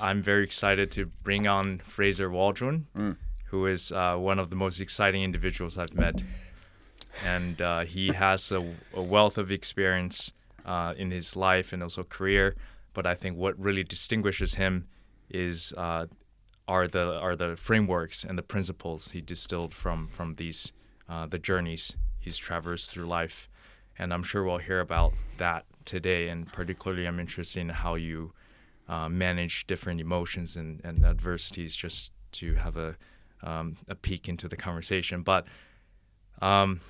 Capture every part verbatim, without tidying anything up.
I'm very excited to bring on Fraser Waldron, mm. who is uh, one of the most exciting individuals I've met. And uh, he has a, a wealth of experience uh, in his life and also career. But I think what really distinguishes him is uh, are the are the frameworks and the principles he distilled from from these uh, the journeys he's traversed through life. And I'm sure we'll hear about that today. And particularly, I'm interested in how you uh, manage different emotions and, and adversities, just to have a um, a peek into the conversation. But um,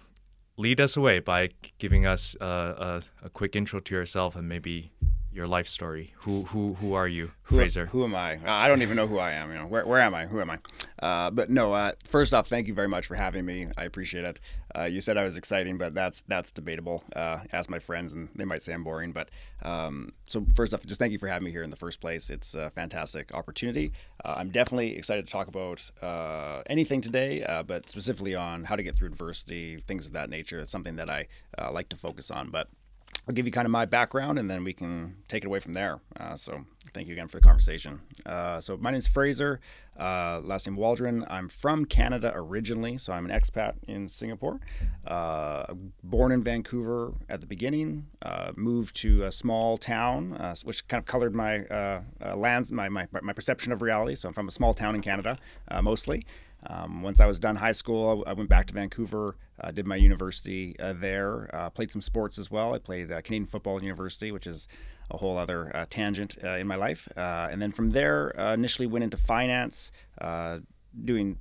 lead us away by giving us a, a, a quick intro to yourself and maybe your life story. Who who who are you, who, Fraser? Who am I? I don't even know who I am. You know, where where am I? Who am I? Uh, but no. Uh, first off, thank you very much for having me. I appreciate it. Uh, you said I was exciting, but that's that's debatable. Uh, ask my friends, and they might say I'm boring. But um, so first off, just thank you for having me here in the first place. It's a fantastic opportunity. Uh, I'm definitely excited to talk about uh, anything today, uh, but specifically on how to get through adversity, things of that nature. It's something that I uh, like to focus on, but I'll give you kind of my background, and then we can take it away from there. Uh, so thank you again for the conversation. Uh, so my name is Fraser, uh, last name Waldron. I'm from Canada originally, so I'm an expat in Singapore. Uh, born in Vancouver at the beginning, uh, moved to a small town, uh, which kind of colored my uh, uh, lands, my, my my perception of reality. So I'm from a small town in Canada, uh, mostly. Um, once I was done high school, I went back to Vancouver, uh, did my university uh, there, uh, played some sports as well. I played uh, Canadian football at university, which is a whole other uh, tangent uh, in my life. Uh, and then from there, uh, initially went into finance, uh, doing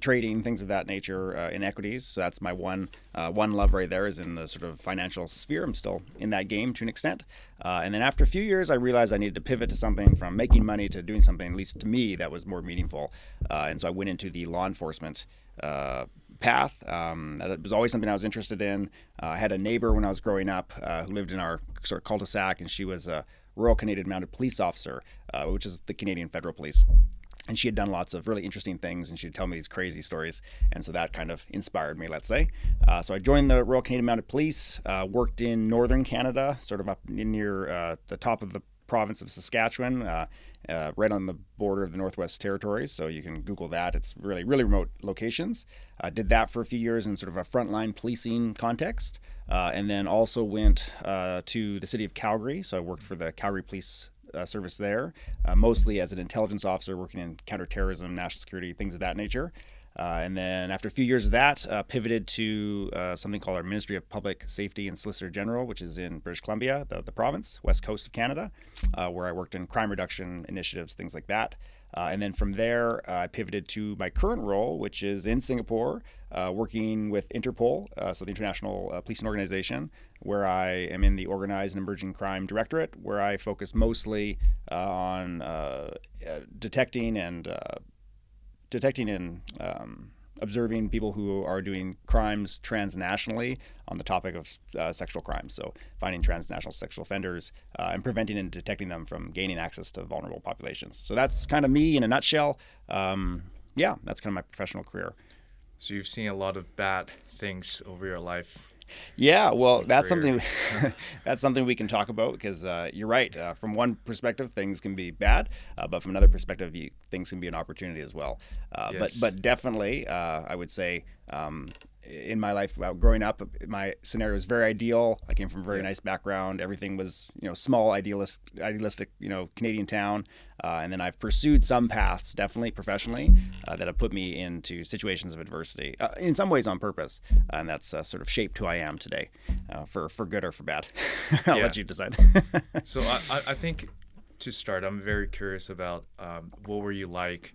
trading, things of that nature, uh, in equities. So that's my one uh, one love right there, is in the sort of financial sphere. I'm still in that game to an extent. Uh, and then after a few years, I realized I needed to pivot to something, from making money to doing something, at least to me, that was more meaningful. Uh, and so I went into the law enforcement uh, path. Um, that was always something I was interested in. Uh, I had a neighbor when I was growing up uh, who lived in our sort of cul-de-sac, and she was a Royal Canadian Mounted Police officer, uh, which is the Canadian Federal Police. And she had done lots of really interesting things, and she would tell me these crazy stories. And so that kind of inspired me, let's say. Uh, so I joined the Royal Canadian Mounted Police, uh, worked in northern Canada, sort of up near uh, the top of the province of Saskatchewan, uh, uh, right on the border of the Northwest Territories. So you can Google that. It's really, really remote locations. I uh, did that for a few years in sort of a frontline policing context, uh, and then also went uh, to the city of Calgary. So I worked for the Calgary Police Uh, service there, uh, mostly as an intelligence officer working in counterterrorism, national security, things of that nature. Uh, and then after a few years of that, uh, pivoted to uh, something called our Ministry of Public Safety and Solicitor General, which is in British Columbia, the, the province, west coast of Canada, uh, where I worked in crime reduction initiatives, things like that. Uh, and then from there, uh, I pivoted to my current role, which is in Singapore, uh, working with Interpol, uh, so the International uh, Policing Organization, where I am in the Organized and Emerging Crime Directorate, where I focus mostly uh, on uh, uh, detecting and uh, detecting and um, observing people who are doing crimes transnationally on the topic of uh, sexual crimes. So finding transnational sexual offenders uh, and preventing and detecting them from gaining access to vulnerable populations. So that's kind of me in a nutshell. Um, yeah, that's kind of my professional career. So you've seen a lot of bad things over your life. Yeah, well, that's something that's something we can talk about, because uh, you're right. Uh, from one perspective, things can be bad, uh, but from another perspective, you, things can be an opportunity as well. Uh, yes. But but definitely, uh, I would say um, in my life, uh, growing up, my scenario was very ideal. I came from a very yeah. nice background. Everything was, you know, small, idealist, idealistic, you know, Canadian town. Uh, and then I've pursued some paths, definitely professionally, uh, that have put me into situations of adversity, uh, in some ways on purpose. And that's uh, sort of shaped who I am today, uh, for, for good or for bad. I'll yeah. let you decide. So I, I think to start, I'm very curious about um, what were you like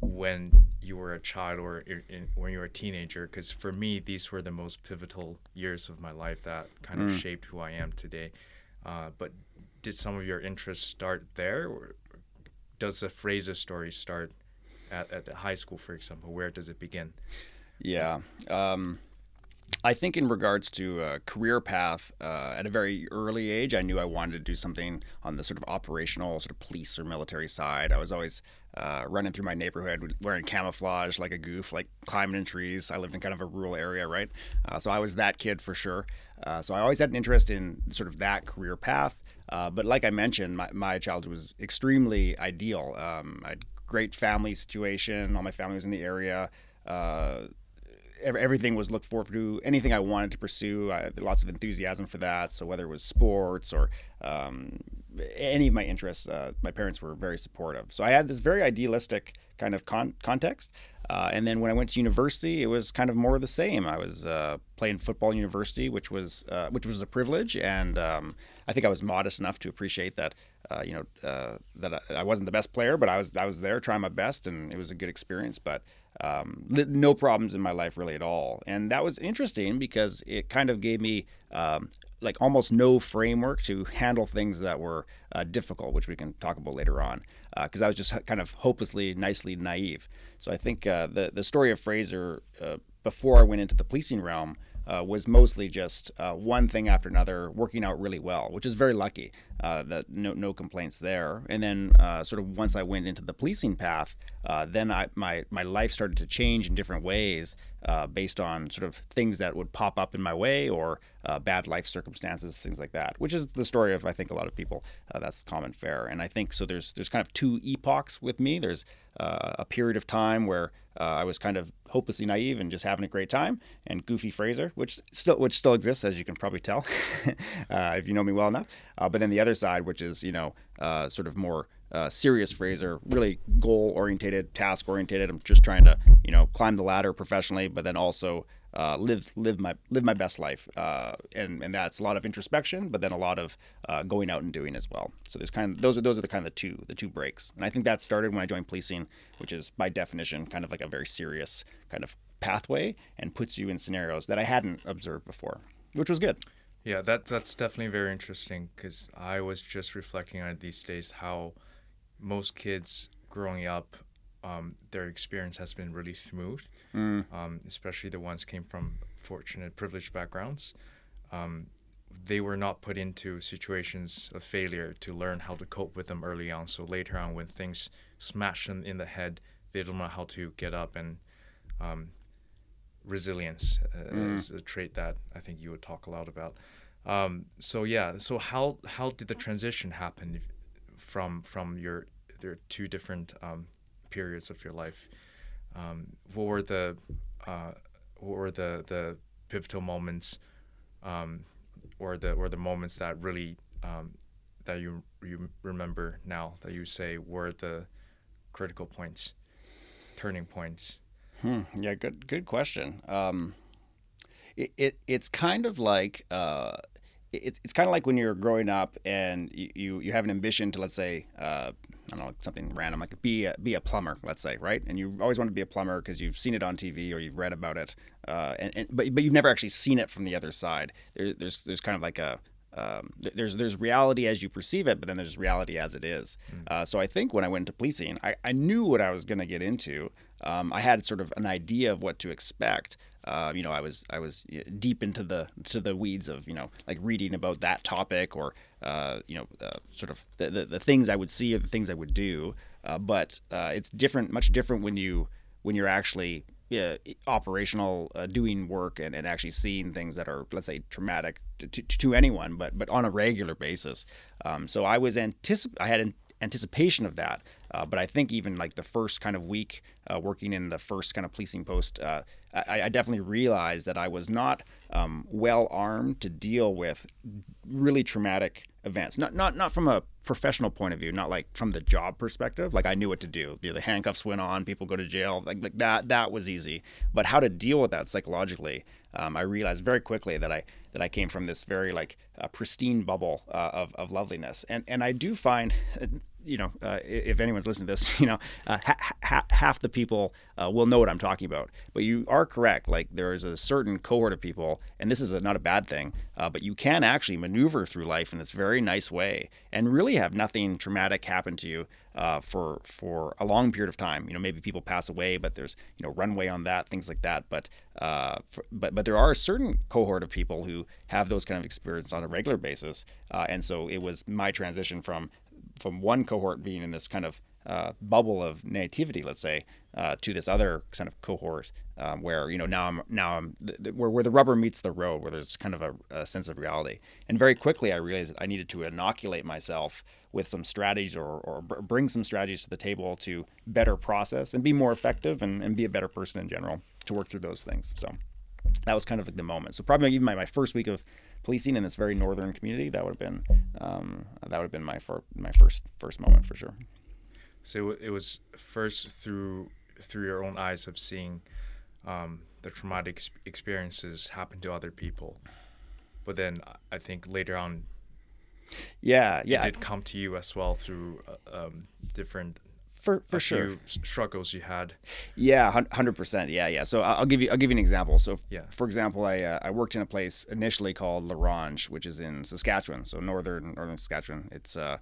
when you were a child, or in, when you were a teenager? Because for me, these were the most pivotal years of my life that kind of mm. shaped who I am today. Uh, but did some of your interests start there? Or does the Fraser story start at, at high school, for example? Where does it begin? Yeah. Um, I think in regards to a career path, uh, at a very early age, I knew I wanted to do something on the sort of operational, sort of police or military side. I was always uh, running through my neighborhood wearing camouflage like a goof, like climbing in trees. I lived in kind of a rural area, right? Uh, so I was that kid for sure. Uh, so I always had an interest in sort of that career path. Uh, but like I mentioned, my, my childhood was extremely ideal. Um, I had great family situation. All my family was in the area. Uh, everything was looked forward to. Anything I wanted to pursue, I had lots of enthusiasm for that. So whether it was sports or um, any of my interests, uh, my parents were very supportive. So I had this very idealistic kind of con- context. Uh, and then when I went to university, it was kind of more of the same. I was uh, playing football in university, which was uh, which was a privilege, and um, I think I was modest enough to appreciate that. Uh, you know uh, that I, I wasn't the best player, but I was I was there trying my best, and it was a good experience. But um, no problems in my life really at all, and that was interesting because it kind of gave me um, like almost no framework to handle things that were uh, difficult, which we can talk about later on. Because uh, I was just kind of hopelessly, nicely naive. So I think uh, the the story of Fraser uh, before I went into the policing realm uh, was mostly just uh, one thing after another, working out really well, which is very lucky. Uh, that no no complaints there. And then uh, sort of once I went into the policing path, uh, then I my my life started to change in different ways uh, based on sort of things that would pop up in my way or uh, bad life circumstances, things like that. Which is the story of I think a lot of people. Uh, that's common fare. And I think so. There's there's kind of two epochs with me. There's uh, a period of time where uh, I was kind of hopelessly naive and just having a great time, and goofy Fraser, which still which still exists, as you can probably tell uh, if you know me well enough. Uh, but then the other side, which is you know uh, sort of more uh, serious Fraser, really goal oriented, task oriented. I'm just trying to you know climb the ladder professionally, but then also uh, live live my live my best life, uh, and and that's a lot of introspection, but then a lot of uh, going out and doing as well. So there's kind of those are those are the kind of the two the two breaks, and I think that started when I joined policing, which is by definition kind of like a very serious kind of pathway and puts you in scenarios that I hadn't observed before, which was good. Yeah, that, that's definitely very interesting because I was just reflecting on it these days how most kids growing up, um, their experience has been really smooth, mm. um, especially the ones came from fortunate, privileged backgrounds. Um, they were not put into situations of failure to learn how to cope with them early on. So later on when things smash them in the head, they don't know how to get up and um, resilience uh, mm. is a trait that I think you would talk a lot about. Um, so yeah, so how how did the transition happen from from your there are two different um, periods of your life? Um, what were the uh, what were the, the pivotal moments, um, or the or the moments that really um, that you you remember now that you say were the critical points, turning points? Hmm. Yeah, good good question. Um, it, it it's kind of like uh, it's it's kind of like when you're growing up and you, you, you have an ambition to, let's say, uh, I don't know, something random like be a, be a plumber, let's say, right? And you always want to be a plumber because you've seen it on T V or you've read about it, uh, and, and but but you've never actually seen it from the other side. There, there's there's kind of like a Um, there's there's reality as you perceive it, but then there's reality as it is. Mm-hmm. Uh, so I think when I went into policing, I, I knew what I was going to get into. Um, I had sort of an idea of what to expect. Uh, you know, I was I was deep into the to the weeds of you know like reading about that topic or uh, you know uh, sort of the, the the things I would see or the things I would do. Uh, but uh, it's different, much different when you when you're actually yeah, operational, uh, doing work and, and actually seeing things that are, let's say, traumatic to, to, to anyone, but but on a regular basis. Um, so I was anticip- I had an anticipation of that, uh, but I think even like the first kind of week uh, working in the first kind of policing post, uh, I, I definitely realized that I was not um, well armed to deal with really traumatic events. Not not not from a professional point of view, not like from the job perspective. Like I knew what to do. You know, the handcuffs went on, people go to jail, like like that that was easy. But how to deal with that psychologically, um, I realized very quickly that I that I came from this very like uh, pristine bubble uh, of of loveliness. And and I do find, you know, uh, if anyone's listening to this, you know, uh, ha- ha- half the people uh, will know what I'm talking about. But you are correct. Like there is a certain cohort of people, and this is a, not a bad thing, uh, but you can actually maneuver through life in this very nice way and really have nothing traumatic happen to you uh, for for a long period of time. You know, maybe people pass away, but there's you know runway on that, things like that. But uh, for, but but there are a certain cohort of people who have those kind of experiences on a regular basis, uh, and so it was my transition from from one cohort being in this kind of uh, bubble of nativity, let's say, uh, to this other kind of cohort um, where, you know, now I'm now I'm th- th- where, where the rubber meets the road, where there's kind of a, a sense of reality. And very quickly, I realized that I needed to inoculate myself with some strategies or, or b- bring some strategies to the table to better process and be more effective and, and be a better person in general to work through those things. So that was kind of like the moment. So probably even my, my first week of policing in this very northern community, that would have been um, that would have been my fir- my first first moment for sure. So it was first through through your own eyes of seeing um, the traumatic experiences happen to other people, but then I think later on, yeah, yeah, it did come to you as well through uh, um, different. For for sure, struggles you had. Yeah, hundred percent. Yeah, yeah. So I'll give you I'll give you an example. So yeah. for example, I uh, I worked in a place initially called La Ronge, which is in Saskatchewan, so northern northern Saskatchewan. It's uh,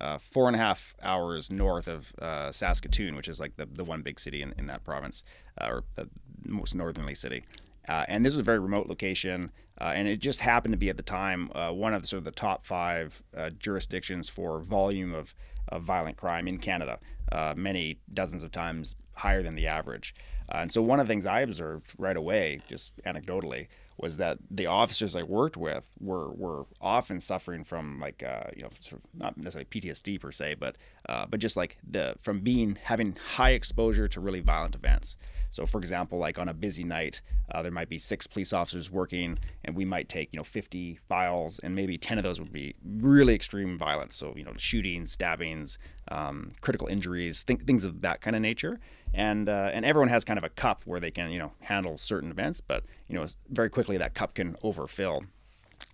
uh four and a half hours north of uh, Saskatoon, which is like the the one big city in, in that province, uh, or the most northerly city. Uh, and this was a very remote location, uh, and it just happened to be at the time uh, one of the, sort of the top five uh, jurisdictions for volume of, of violent crime in Canada, uh, many dozens of times higher than the average. Uh, and so one of the things I observed right away, just anecdotally, was that the officers I worked with were were often suffering from like uh, you know sort of not necessarily P T S D per se, but uh, but just like the from being having high exposure to really violent events. So, for example, like on a busy night, uh, there might be six police officers working, and we might take, you know, fifty files, and maybe ten of those would be really extreme violence. So, you know, shootings, stabbings, um, critical injuries, th- things of that kind of nature. And uh, and everyone has kind of a cup where they can, you know, handle certain events, but, you know, very quickly that cup can overfill.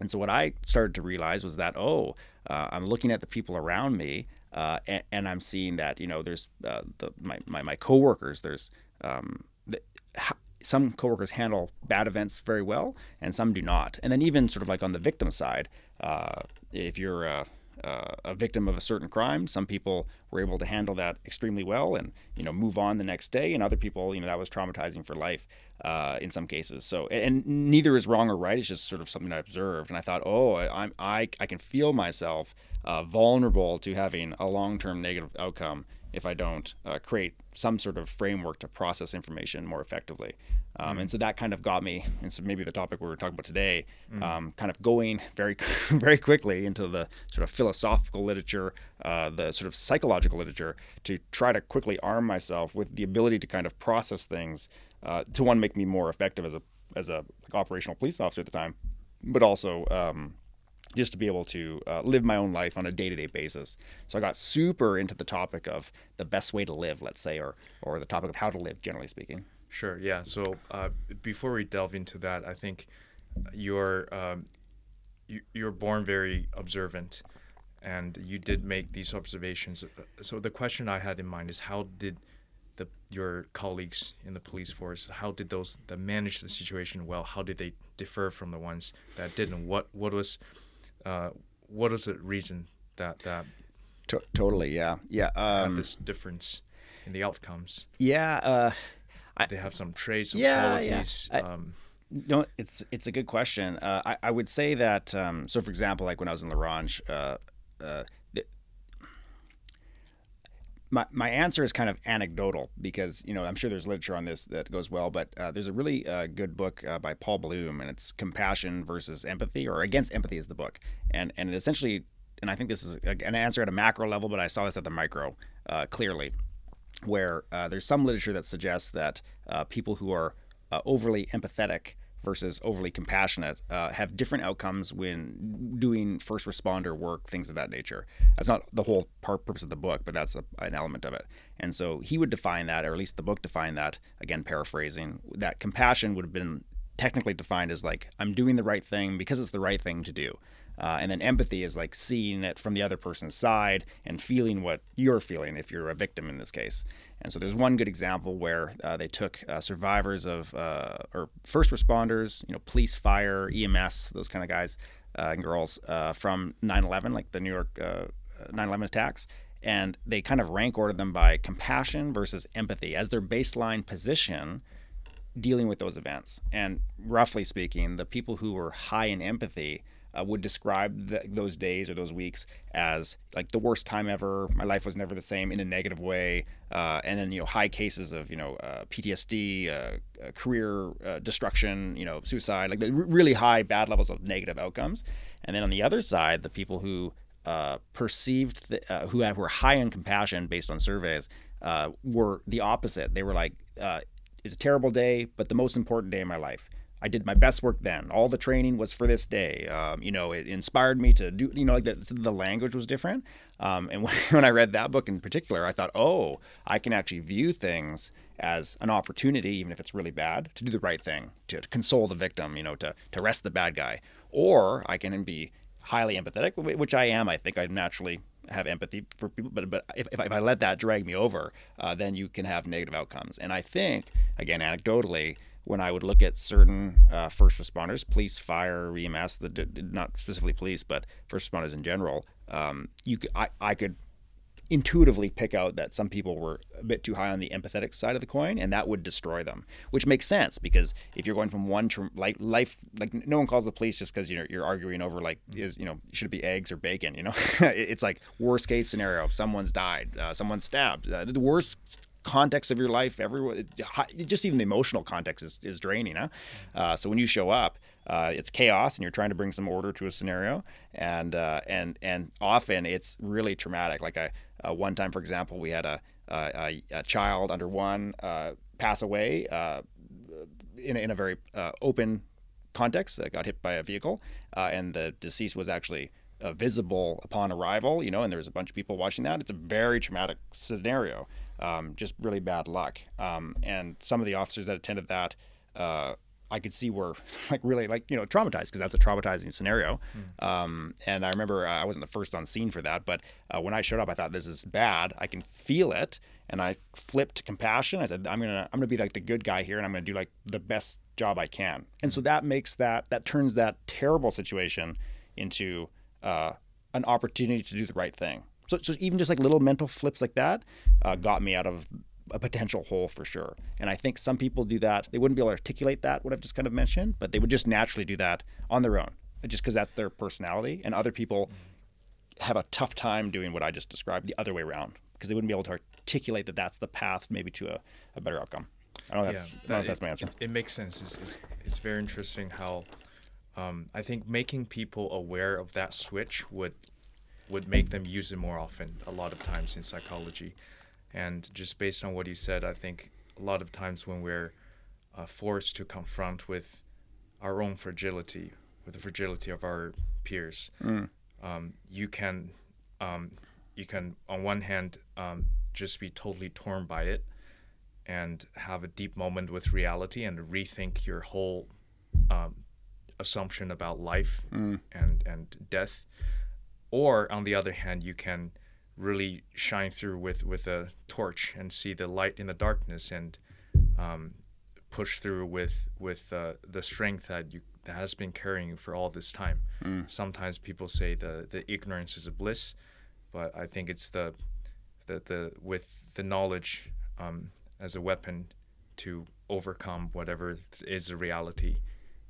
And so what I started to realize was that, oh, uh, I'm looking at the people around me, uh, and, and I'm seeing that, you know, there's uh, the, my, my, my coworkers, there's um, some coworkers handle bad events very well, and some do not. And then even sort of like on the victim side, uh, if you're a, a victim of a certain crime, some people were able to handle that extremely well and, you know, move on the next day. And other people, you know, that was traumatizing for life uh, in some cases. So, and neither is wrong or right. It's just sort of something I observed. And I thought, oh, I I, I can feel myself uh, vulnerable to having a long-term negative outcome if I don't uh, create some sort of framework to process information more effectively. Um, mm. And so that kind of got me, and so maybe the topic we were talking about today, mm. um, kind of going very very quickly into the sort of philosophical literature, uh, the sort of psychological literature, to try to quickly arm myself with the ability to kind of process things, uh, to one, make me more effective as a as a like, operational police officer at the time, but also um, just to be able to uh, live my own life on a day-to-day basis. So I got super into the topic of the best way to live, let's say, or or the topic of how to live, generally speaking. Sure, yeah. So uh, before we delve into that, I think you're, um, you, you're born very observant, and you did make these observations. So the question I had in mind is, how did the your colleagues in the police force, how did those that managed the situation well, how did they differ from the ones that didn't? What What was... Uh, what is the reason that that T- totally yeah yeah um, this difference in the outcomes? Yeah, uh, I, they have some traits, some yeah, qualities. Yeah. I, um, no, it's it's a good question. Uh, I I would say that um, so for example, like when I was in La Ronge, uh, uh, the, my my answer is kind of anecdotal because you know I'm sure there's literature on this that goes well, but uh, there's a really uh, good book uh, by Paul Bloom, and it's Compassion versus Empathy, or Against Empathy is the book. And and it essentially, and I think this is an answer at a macro level, but I saw this at the micro uh, clearly, where uh, there's some literature that suggests that uh, people who are uh, overly empathetic versus overly compassionate uh, have different outcomes when doing first responder work, things of that nature. That's not the whole purpose of the book, but that's a, an element of it. And so he would define that, or at least the book defined that, again paraphrasing, that compassion would have been technically defined as like, I'm doing the right thing because it's the right thing to do. Uh, and then empathy is like seeing it from the other person's side and feeling what you're feeling if you're a victim in this case. And so there's one good example where uh, they took uh, survivors of, uh, or first responders, you know, police, fire, E M S, those kind of guys uh, and girls uh, from nine eleven, like the New York uh, nine eleven attacks. And they kind of rank ordered them by compassion versus empathy as their baseline position dealing with those events. And roughly speaking, the people who were high in empathy uh, would describe th- those days or those weeks as like the worst time ever. My life was never the same in a negative way. Uh, and then, you know, high cases of, you know, uh, P T S D, uh, uh, career uh, destruction, you know, suicide, like the r- really high bad levels of negative outcomes. And then on the other side, the people who uh, perceived, th- uh, who had, were high in compassion based on surveys, uh, were the opposite. They were like, uh, it's a terrible day, but the most important day in my life. I did my best work then. All the training was for this day. Um, you know, it inspired me to do, you know, like the, the language was different. Um, and when, when I read that book in particular, I thought, oh, I can actually view things as an opportunity, even if it's really bad, to do the right thing, to, to console the victim, you know, to, to arrest the bad guy. Or I can be highly empathetic, which I am. I think I naturally have empathy for people, but but if, if I let that drag me over, uh, then you can have negative outcomes. And I think, again, anecdotally, when I would look at certain uh, first responders, police, fire, E M S, the, not specifically police, but first responders in general, um, you could, I, I could intuitively pick out that some people were a bit too high on the empathetic side of the coin, and that would destroy them, which makes sense, because if you're going from one tra- like life, like no one calls the police just because you're, you're arguing over like, is, you know, should it be eggs or bacon, you know? It's like worst case scenario, someone's died, uh, someone's stabbed, uh, the worst context of your life, everyone, just even the emotional context is, is draining, huh? Uh, so when you show up, uh, it's chaos, and you're trying to bring some order to a scenario, and uh, and and often it's really traumatic. Like I, uh, one time, for example, we had a a, a child under one uh, pass away uh, in in a very uh, open context that got hit by a vehicle, uh, and the deceased was actually uh, visible upon arrival, you know, and there was a bunch of people watching that. It's a very traumatic scenario. Um, just really bad luck. Um, and some of the officers that attended that, uh, I could see were like really like, you know, traumatized, because that's a traumatizing scenario. Mm. Um, and I remember uh, I wasn't the first on scene for that, but uh, when I showed up, I thought, this is bad. I can feel it. And I flipped to compassion. I said, I'm going to, I'm going to be like the good guy here, and I'm going to do like the best job I can. And so that makes that, that turns that terrible situation into uh, an opportunity to do the right thing. So, so even just like little mental flips like that uh, got me out of a potential hole for sure. And I think some people do that. They wouldn't be able to articulate that, what I've just kind of mentioned, but they would just naturally do that on their own, just because that's their personality. And other people have a tough time doing what I just described the other way around, because they wouldn't be able to articulate that that's the path maybe to a, a better outcome. I don't know if that's, yeah, that, I don't know if that's my answer. It, it makes sense. It's, it's, it's very interesting how um, I think making people aware of that switch would would make them use it more often a lot of times in psychology. And just based on what you said, I think a lot of times when we're uh, forced to confront with our own fragility, with the fragility of our peers, mm. um, you can, um, you can on one hand, um, just be totally torn by it and have a deep moment with reality and rethink your whole um, assumption about life mm. and, and death. Or on the other hand, you can really shine through with, with a torch and see the light in the darkness, and um, push through with with uh, the strength that you that has been carrying you for all this time. Mm. Sometimes people say the, the ignorance is a bliss, but I think it's the the, the with the knowledge um, as a weapon to overcome whatever is the reality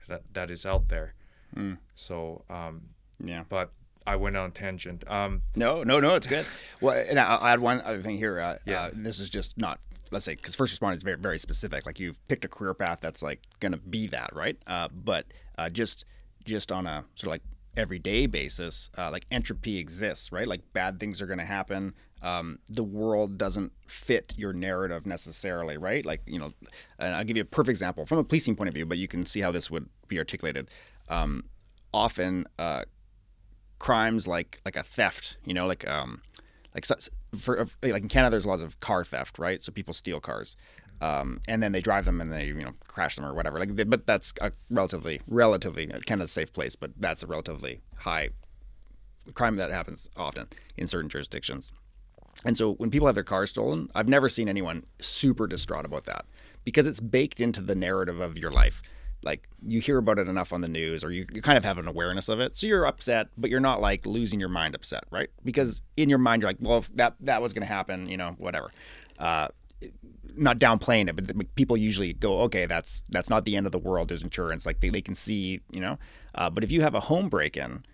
that that is out there. Mm. So um, yeah, but. I went on a tangent. Um, no, no, no, it's good. Well, and I'll add one other thing here. Uh, yeah. Uh, this is just not, let's say, because first responder is very, very specific. Like you've picked a career path that's like going to be that, right? Uh, but uh, just just on a sort of like everyday basis, uh, like entropy exists, right? Like bad things are going to happen. Um, the world doesn't fit your narrative necessarily, right? Like, you know, and I'll give you a perfect example from a policing point of view, but you can see how this would be articulated. Um, often, uh, crimes like like a theft, you know, like um like for like in Canada there's laws of car theft, right? So people steal cars um and then they drive them and they, you know, crash them or whatever, like they, but that's a relatively relatively Canada's a safe place, but that's a relatively high crime that happens often in certain jurisdictions. And so when people have their cars stolen, I've never seen anyone super distraught about that, because it's baked into the narrative of your life. Like you hear about it enough on the news, or you, you kind of have an awareness of it. So you're upset, but you're not like losing your mind upset, right? Because in your mind, you're like, well, if that, that was going to happen, you know, whatever. Uh, not downplaying it, but people usually go, okay, that's that's not the end of the world. There's insurance. Like they, they can see, you know. Uh, but if you have a home break-in,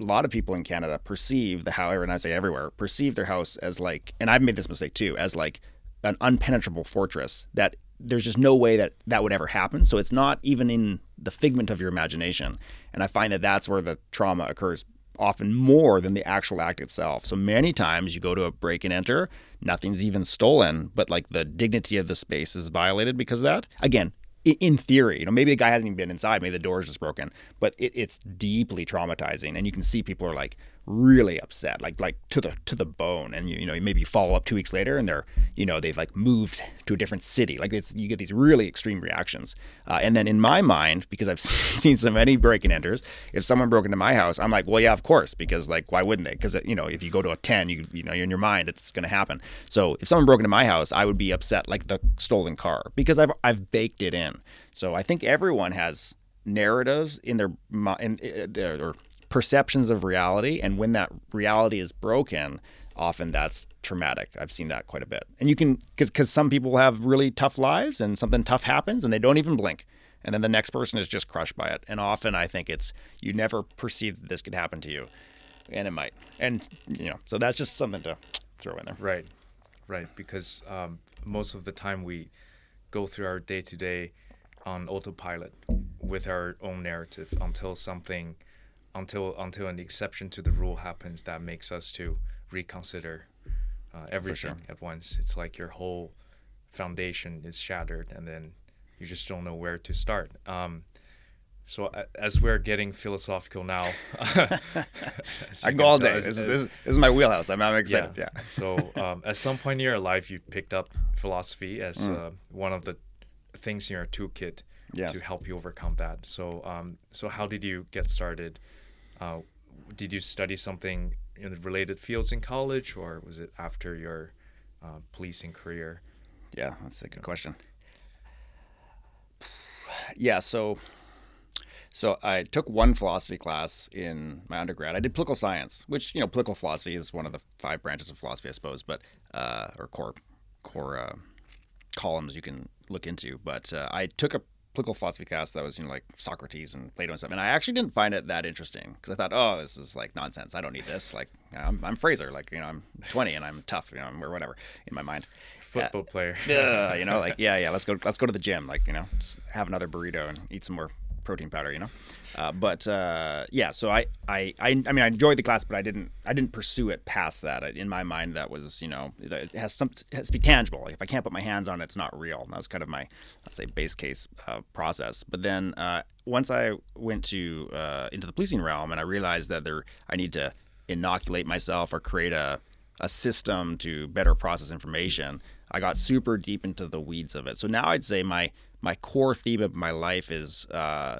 a lot of people in Canada perceive the house, and I say everywhere, perceive their house as like, and I've made this mistake too, as like an unpenetrable fortress that there's just no way that that would ever happen. So it's not even in the figment of your imagination. And I find that that's where the trauma occurs often more than the actual act itself. So many times you go to a break and enter, nothing's even stolen, but like the dignity of the space is violated because of that. Again, in theory, you know, maybe the guy hasn't even been inside, maybe the door's just broken, but it, it's deeply traumatizing. And you can see people are like really upset, like like to the to the bone. And you, you know, maybe you follow up two weeks later and they're, you know, they've like moved to a different city. Like it's, you get these really extreme reactions. Uh, and then in my mind, because I've seen so many break and enters, if someone broke into my house, I'm like, well, yeah, of course, because like, why wouldn't they? Because, you know, if you go to a ten, you you know, in your mind, it's going to happen. So if someone broke into my house, I would be upset like the stolen car because I've I've baked it in. So I think everyone has narratives in their mind, or perceptions of reality, and when that reality is broken, often that's traumatic. I've seen that quite a bit. And you can, because because some people have really tough lives, and something tough happens, and they don't even blink, and then the next person is just crushed by it. And often I think it's, you never perceived that this could happen to you, and it might. And you know, so that's just something to throw in there. Right, right. Because um, most of the time we go through our day-to-day on autopilot with our own narrative until something, until until an exception to the rule happens that makes us to reconsider uh, everything sure. at once. It's like your whole foundation is shattered, and then you just don't know where to start. Um, so uh, as we're getting philosophical now, I can go all day. This is, this, this is my wheelhouse. I'm, I'm excited. Yeah. yeah. So um, at some point in your life, you picked up philosophy as mm. uh, one of the things in your toolkit yes. to help you overcome that. So, um, so how did you get started? Uh, did you study something in the related fields in college, or was it after your uh, policing career? Yeah, that's a good question. Yeah, so so I took one philosophy class in my undergrad. I did political science, which, you know, political philosophy is one of the five branches of philosophy, I suppose, but uh, or core core uh, columns you can look into. But uh, I took a political philosophy class that was, you know, like Socrates and Plato and stuff, and I actually didn't find it that interesting because I thought, oh, this is like nonsense, I don't need this, like, you know, I'm, I'm Fraser, like, you know, I'm twenty and I'm tough, you know, or whatever in my mind, football uh, player yeah you know like yeah yeah let's go let's go to the gym, like, you know, just have another burrito and eat some more protein powder, you know. Uh, but uh, yeah, so I, I I I mean, I enjoyed the class, but I didn't I didn't pursue it past that. I, in my mind, that was, you know, it has some it has to be tangible. Like if I can't put my hands on it, it's not real. And that was kind of my, let's say, base case uh, process. But then uh, once I went to uh, into the policing realm, and I realized that there I need to inoculate myself or create a a system to better process information, I got super deep into the weeds of it. So now I'd say my my core theme of my life is uh,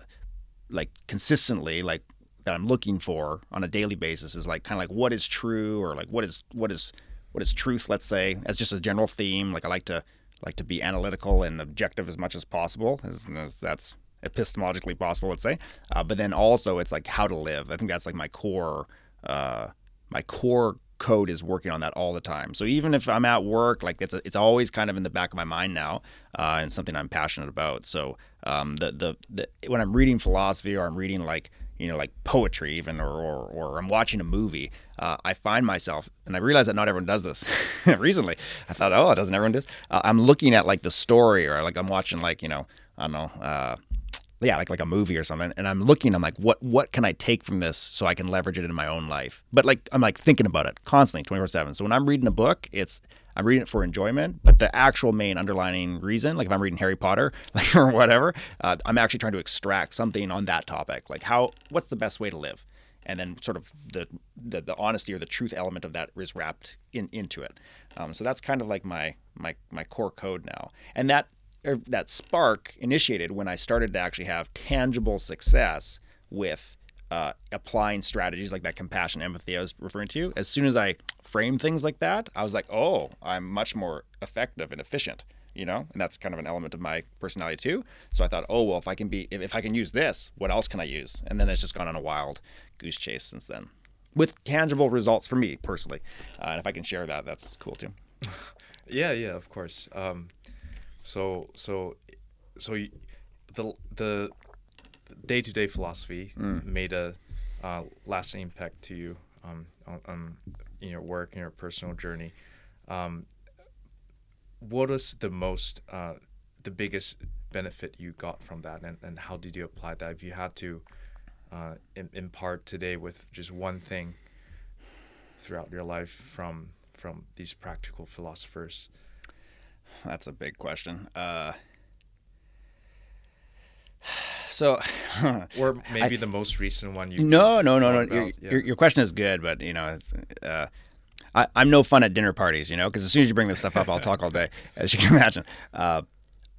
like consistently, like that I'm looking for on a daily basis is like kind of like what is true, or like what is what is what is truth, let's say, as just a general theme. Like I like to like to be analytical and objective as much as possible, as, as that's epistemologically possible, let's say. Uh, but then also it's like how to live. I think that's like my core uh, my core code is working on that all the time. So even if I'm at work, like it's a, it's always kind of in the back of my mind now, uh, and something I'm passionate about. So um, the, the the when I'm reading philosophy, or I'm reading like, you know, like poetry even, or or, or I'm watching a movie, uh, I find myself, and I realize that not everyone does this. Recently, I thought, oh, doesn't everyone do this? Uh, I'm looking at like the story, or like I'm watching like, you know, I don't know. Uh, Yeah, like like a movie or something, and I'm looking. I'm like, what what can I take from this so I can leverage it in my own life? But like I'm like thinking about it constantly, twenty-four seven. So when I'm reading a book, it's I'm reading it for enjoyment, but the actual main underlining reason, like if I'm reading Harry Potter, like or whatever, uh, I'm actually trying to extract something on that topic, like how what's the best way to live, and then sort of the the, the honesty or the truth element of that is wrapped in into it. Um, so that's kind of like my my my core code now, and that. That spark initiated when I started to actually have tangible success with uh, applying strategies like that compassion, empathy I was referring to. As soon as I framed things like that, I was like, oh, I'm much more effective and efficient, you know, and that's kind of an element of my personality too. So I thought, oh, well, if I can be, if, if I can use this, what else can I use? And then it's just gone on a wild goose chase since then with tangible results for me personally. Uh, and if I can share that, that's cool too. Yeah, yeah, of course. Um, so, so, so the the day-to-day philosophy mm. made a uh, lasting impact to you um, on, on in your work and your personal journey. Um, what was the most, uh, the biggest benefit you got from that, and, and how did you apply that? If you had to uh, in, impart today with just one thing throughout your life from from these practical philosophers? That's a big question. Uh, so, or maybe I, the most recent one you. No, no, no, no. Your, yeah. your, your question is good, but you know, it's, uh, I, I'm no fun at dinner parties, you know, because as soon as you bring this stuff up, I'll talk all day, as you can imagine. Uh,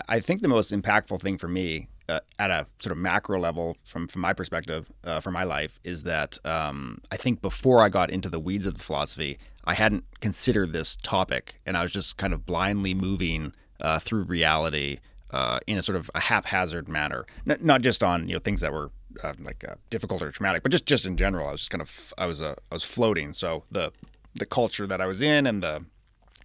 I think the most impactful thing for me, uh, at a sort of macro level, from from my perspective, uh, for my life, is that um, I think before I got into the weeds of the philosophy, I hadn't considered this topic, and I was just kind of blindly moving uh, through reality uh, in a sort of a haphazard manner. N- not just on you know things that were uh, like uh, difficult or traumatic, but just, just in general. I was just kind of I was uh, I was floating. So the the culture that I was in and the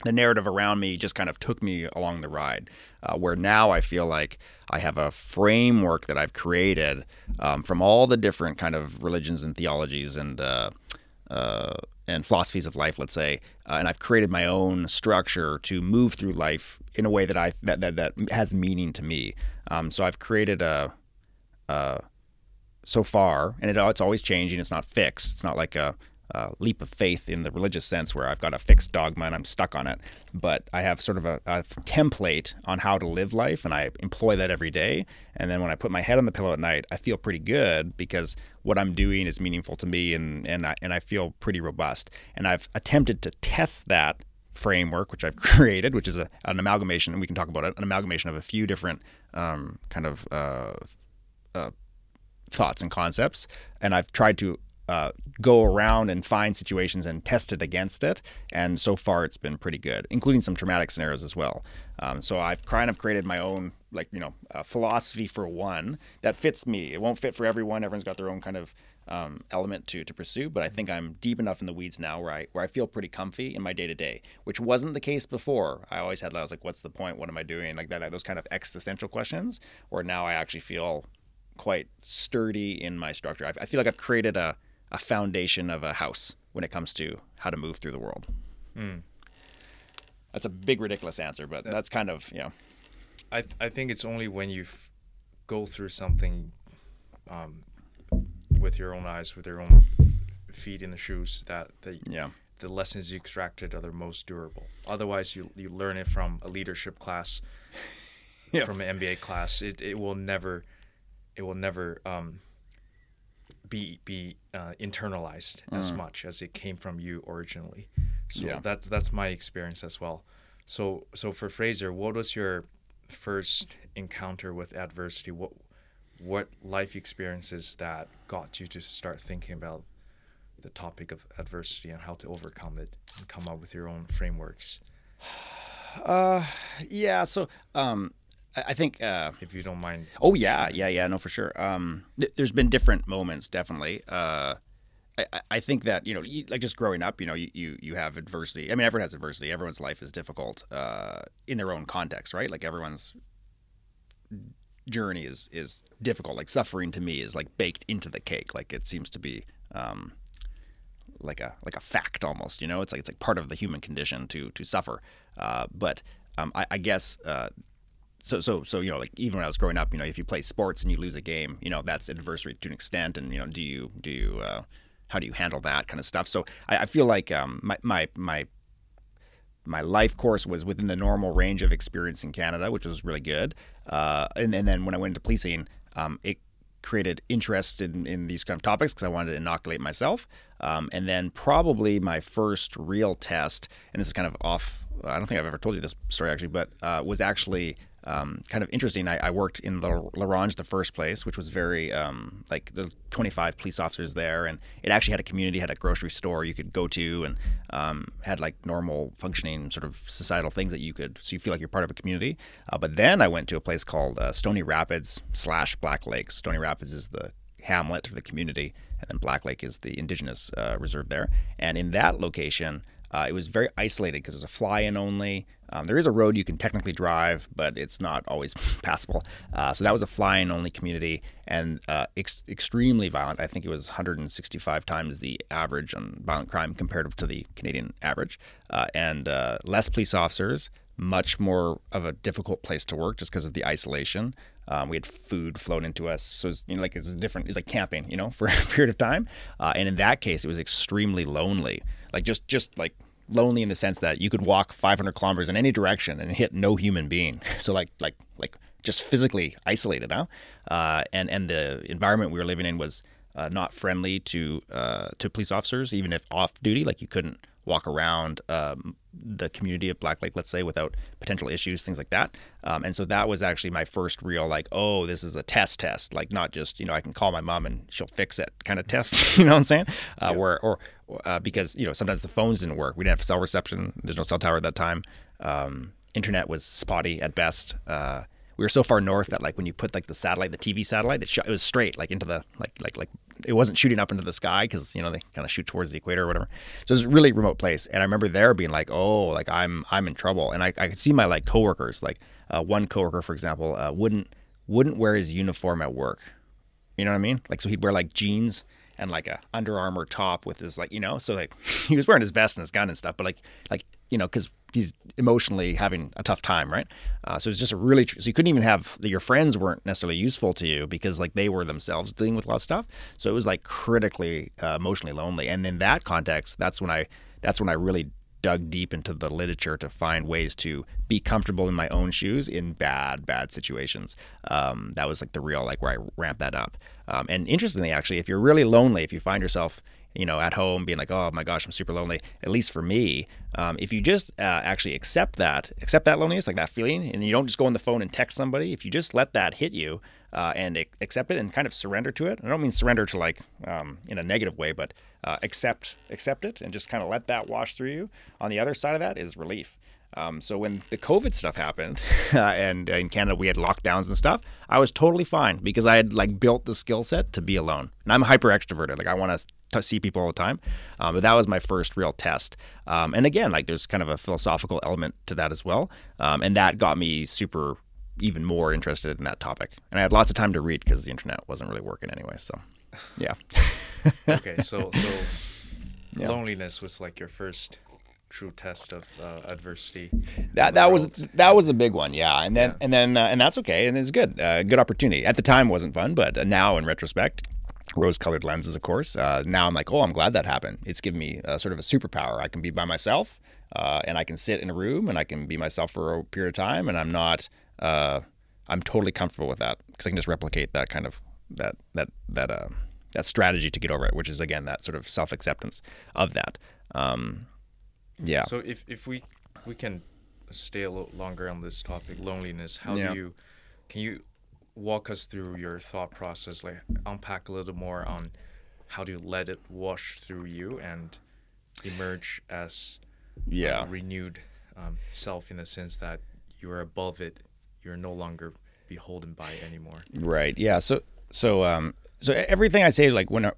the narrative around me just kind of took me along the ride, uh, where now I feel like I have a framework that I've created um, from all the different kind of religions and theologies and uh, uh, and philosophies of life, let's say, uh, and I've created my own structure to move through life in a way that I that that, that has meaning to me. Um, so I've created a, a so far, and it, it's always changing. It's not fixed. It's not like a Uh, leap of faith in the religious sense where I've got a fixed dogma and I'm stuck on it, but I have sort of a, a template on how to live life, and I employ that every day, and then when I put my head on the pillow at night, I feel pretty good because what I'm doing is meaningful to me, and and I, and I feel pretty robust. And I've attempted to test that framework, which I've created, which is a, an amalgamation, and we can talk about it, an amalgamation of a few different um, kind of uh, uh, thoughts and concepts, and I've tried to Uh, go around and find situations and test it against it, and so far it's been pretty good, including some traumatic scenarios as well. Um, so I've kind of created my own, like you know, uh, philosophy for one that fits me. It won't fit for everyone. Everyone's got their own kind of um, element to to pursue. But I think I'm deep enough in the weeds now where I where I feel pretty comfy in my day to day, which wasn't the case before. I always had I was like, what's the point? What am I doing? Like that, those kind of existential questions. Where now I actually feel quite sturdy in my structure. I, I feel like I've created a a foundation of a house when it comes to how to move through the world. Mm. That's a big, ridiculous answer, but that, that's kind of, you know. I th- I think it's only when you f- go through something um, with your own eyes, with your own feet in the shoes, that the, yeah. the lessons you extracted are the most durable. Otherwise, you you learn it from a leadership class, yeah. from an M B A class. It it will never, it will never, um, be be uh, internalized mm. as much as it came from you originally. So yeah. that's that's my experience as well. So so for Fraser, what was your first encounter with adversity? What what life experiences that got you to start thinking about the topic of adversity and how to overcome it and come up with your own frameworks? Uh, yeah, so um I think uh, if you don't mind. Oh yeah, yeah, yeah. No, for sure. Um, th- there's been different moments, definitely. Uh, I-, I think that you know, like just growing up, you know, you you, you have adversity. I mean, everyone has adversity. Everyone's life is difficult uh, in their own context, right? Like everyone's journey is is difficult. Like suffering to me is like baked into the cake. Like it seems to be. Um, like a like a fact almost, you know. It's like it's like part of the human condition to to suffer. Uh, but um, I-, I guess. Uh, So, so, so, you know, like even when I was growing up, you know, if you play sports and you lose a game, you know, that's adversity to an extent. And, you know, do you, do you, uh, how do you handle that kind of stuff? So I, I feel like um, my, my, my, my life course was within the normal range of experience in Canada, which was really good. Uh, and, and then when I went into policing, um, it created interest in, in these kind of topics because I wanted to inoculate myself. Um, and then probably my first real test, and this is kind of off, I don't think I've ever told you this story actually, but uh, was actually... Um, kind of interesting. I, I worked in La Ronge, the first place, which was very um, like the twenty-five police officers there, and it actually had a community, had a grocery store you could go to, and um, had like normal functioning sort of societal things that you could, so you feel like you're part of a community. Uh, but then I went to a place called uh, Stony Rapids slash Black Lake. Stony Rapids is the hamlet or the community, and then Black Lake is the indigenous uh, reserve there. And in that location, uh, it was very isolated because it was a fly-in only. Um, there is a road you can technically drive, but it's not always passable. Uh, so that was a fly-in only community, and uh, ex- extremely violent. I think it was one hundred sixty-five times the average on violent crime comparative to the Canadian average, uh, and uh, less police officers, much more of a difficult place to work just because of the isolation. Um, we had food flown into us. So it's, you know, like it's different. It's like camping, you know, for a period of time. Uh, and in that case, it was extremely lonely, like just just like lonely in the sense that you could walk five hundred kilometers in any direction and hit no human being. So like like like just physically isolated, huh? Uh, and, and the environment we were living in was uh, not friendly to uh, to police officers, even if off duty. Like you couldn't walk around um, the community of Black Lake, let's say, without potential issues, things like that. Um, and so that was actually my first real, like, oh, this is a test test, like not just, you know, I can call my mom and she'll fix it kind of test, you know what I'm saying? Uh, yeah. Where, or uh, because, you know, sometimes the phones didn't work. We didn't have cell reception. There's no cell tower at that time. Um, internet was spotty at best. Uh, we were so far north that, like, when you put, like, the satellite, the T V satellite, it, sh- it was straight, like, into the, like, like, like, it wasn't shooting up into the sky because, you know, they kind of shoot towards the equator or whatever. So it was a really remote place. And I remember there being like, oh, like, I'm I'm in trouble. And I, I could see my, like, coworkers, like, uh, one coworker, for example, uh, wouldn't wouldn't wear his uniform at work. You know what I mean? Like, so he'd wear, like, jeans and, like, a Under Armour top with his, like, you know, so, like, he was wearing his vest and his gun and stuff, but, like, like, you know, because he's emotionally having a tough time, right? Uh, so it's just a really, so you couldn't even have, your friends weren't necessarily useful to you because, like, they were themselves dealing with a lot of stuff. So it was, like, critically uh, emotionally lonely. And in that context, that's when I, that's when I really dug deep into the literature to find ways to be comfortable in my own shoes in bad, bad situations. Um, that was, like, the real, like, where I ramped that up. Um, and interestingly, actually, if you're really lonely, if you find yourself, you know, at home being like, oh my gosh, I'm super lonely, at least for me, um, if you just uh, actually accept that, accept that loneliness, like that feeling, and you don't just go on the phone and text somebody, if you just let that hit you uh, and accept it and kind of surrender to it, I don't mean surrender to, like, um, in a negative way, but uh, accept accept it and just kind of let that wash through you, on the other side of that is relief. Um, so when the COVID stuff happened uh, and uh, in Canada we had lockdowns and stuff, I was totally fine because I had, like, built the skill set to be alone. And I'm hyper extroverted, like, I want to To see people all the time, um, but that was my first real test. Um, and again, like, there's kind of a philosophical element to that as well, um, and that got me super, even more interested in that topic. And I had lots of time to read because the internet wasn't really working anyway. So, yeah. okay, so so yeah. Loneliness was, like, your first true test of uh, adversity. That that world. was that was a big one, yeah. And then yeah. and then uh, and that's okay, and it's good, uh, good opportunity. At the time, wasn't fun, but now in retrospect, rose-colored lenses, of course. Uh, now I'm like, oh, I'm glad that happened. It's given me uh, sort of a superpower. I can be by myself, uh, and I can sit in a room, and I can be myself for a period of time, and I'm not. Uh, I'm totally comfortable with that because I can just replicate that kind of that that that uh, that strategy to get over it, which is again that sort of self-acceptance of that. Um, yeah. So if if we we can stay a little longer on this topic, loneliness. How yeah. do you can you walk us through your thought process, like unpack a little more on how do you let it wash through you and emerge as yeah. a renewed um, self, in the sense that you're above it, you're no longer beholden by it anymore. Right. Yeah. So, so, um, so everything I say, like when, uh,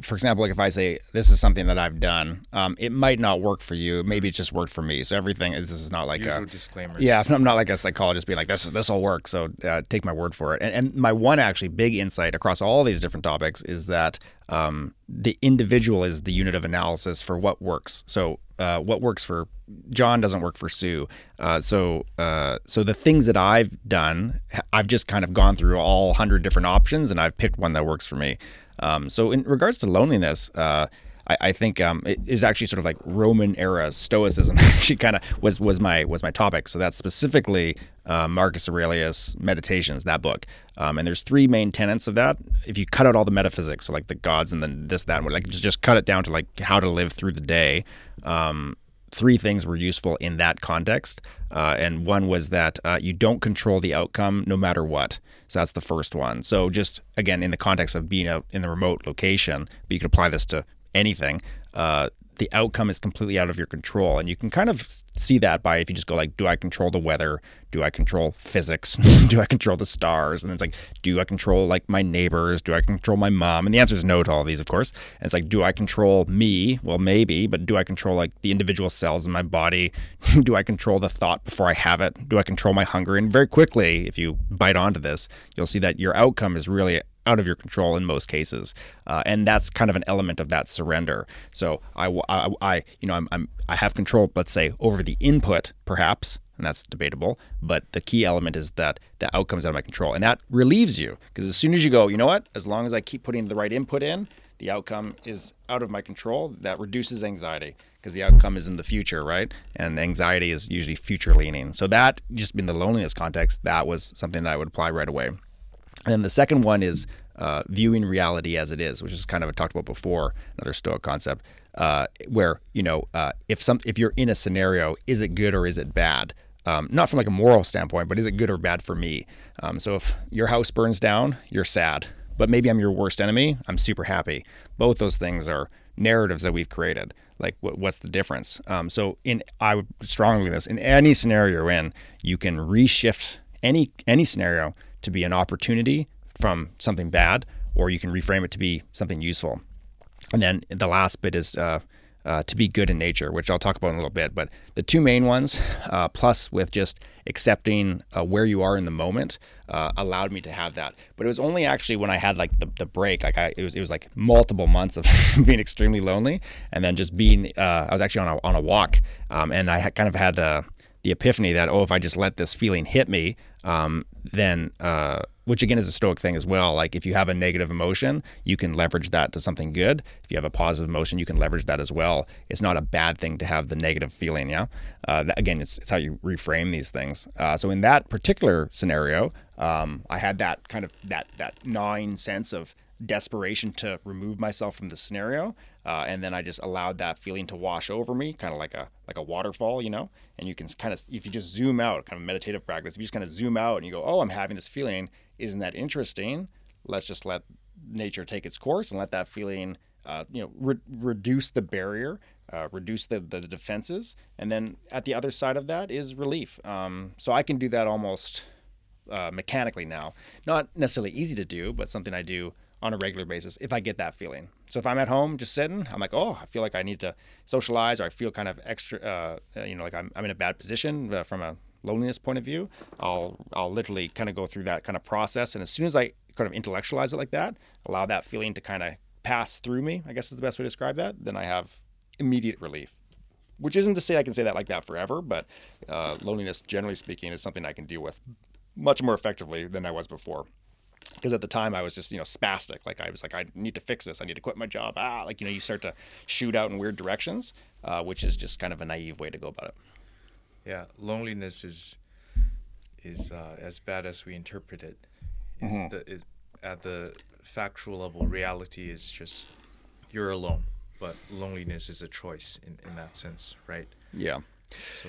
for example, like if I say this is something that I've done, um, it might not work for you. Maybe it just worked for me. So everything, this is not like usual a disclaimers. Yeah, I'm not like a psychologist being like this. This will work. So uh, take my word for it. And, and my one actually big insight across all these different topics is that um, the individual is the unit of analysis for what works. So uh, what works for John doesn't work for Sue. Uh, so, uh, so the things that I've done, I've just kind of gone through all hundred different options, and I've picked one that works for me. Um, so, in regards to loneliness, uh, I, I think um, it is actually sort of like Roman era Stoicism. Actually, kind of was was my was my topic. So that's specifically uh, Marcus Aurelius Meditations, that book. Um, and there's three main tenets of that. If you cut out all the metaphysics, so like the gods and then this, that, and what, like just just cut it down to like how to live through the day. Um, Three things were useful in that context. Uh, and one was that uh, you don't control the outcome no matter what. So that's the first one. So just, again, in the context of being out in the remote location, but you could apply this to anything. Uh, the outcome is completely out of your control. And you can kind of see that by, if you just go like, do I control the weather? Do I control physics? Do I control the stars? And it's like, do I control like my neighbors? Do I control my mom? And the answer is no to all of these, of course. And it's like, do I control me? Well, maybe, but do I control like the individual cells in my body? Do I control the thought before I have it? Do I control my hunger? And very quickly, if you bite onto this, you'll see that your outcome is really out of your control in most cases, uh, and that's kind of an element of that surrender. So I, I, I you know, I'm, I'm, I have control, let's say, over the input, perhaps, and that's debatable. But the key element is that the outcome's out of my control, and that relieves you, because as soon as you go, you know what? As long as I keep putting the right input in, the outcome is out of my control. That reduces anxiety, because the outcome is in the future, right? And anxiety is usually future leaning. So that, just in the loneliness context, that was something that I would apply right away. And the second one is uh, viewing reality as it is, which is kind of I talked about before, another Stoic concept, uh, where, you know, uh, if some if you're in a scenario, is it good or is it bad? Um, not from like a moral standpoint, but is it good or bad for me? Um, so if your house burns down, you're sad, but maybe I'm your worst enemy, I'm super happy. Both those things are narratives that we've created. Like, what, what's the difference? Um, so in I would strongly believe this, in any scenario you're in, you can reshift any any scenario to be an opportunity from something bad, or you can reframe it to be something useful. And then the last bit is uh, uh, to be good in nature, which I'll talk about in a little bit. But the two main ones, uh, plus with just accepting uh, where you are in the moment, uh, allowed me to have that. But it was only actually when I had like the, the break, like I, it was it was like multiple months of being extremely lonely, and then just being, uh, I was actually on a, on a walk, um, and I had kind of had uh, the epiphany that, oh, if I just let this feeling hit me, Um, then, uh, which again is a Stoic thing as well. Like if you have a negative emotion, you can leverage that to something good. If you have a positive emotion, you can leverage that as well. It's not a bad thing to have the negative feeling. Yeah. Uh, that, again, it's, it's how you reframe these things. Uh, so in that particular scenario, um, I had that kind of that, that gnawing sense of desperation to remove myself from the scenario. Uh, and then I just allowed that feeling to wash over me, kind of like a like a waterfall, you know. And you can kind of, if you just zoom out, kind of meditative practice, if you just kind of zoom out and you go, oh, I'm having this feeling. Isn't that interesting? Let's just let nature take its course and let that feeling, uh, you know, re- reduce the barrier, uh, reduce the, the defenses. And then at the other side of that is relief. Um, so I can do that almost uh, mechanically now. Not necessarily easy to do, but something I do on a regular basis if I get that feeling. So if I'm at home just sitting, I'm like, oh, I feel like I need to socialize, or I feel kind of extra, uh, you know, like I'm I'm in a bad position uh, from a loneliness point of view. I'll I'll literally kind of go through that kind of process. And as soon as I kind of intellectualize it like that, allow that feeling to kind of pass through me, I guess is the best way to describe that, then I have immediate relief. Which isn't to say I can say that like that forever, but uh, loneliness, generally speaking, is something I can deal with much more effectively than I was before. Because at the time I was just, you know, spastic. Like I was like, I need to fix this. I need to quit my job. Ah, like, you know, you start to shoot out in weird directions, uh, which is just kind of a naive way to go about it. Yeah. Loneliness is, is uh, as bad as we interpret it. It's mm-hmm. the, it. At the factual level, reality is just you're alone. But loneliness is a choice in, in that sense, right? Yeah. So.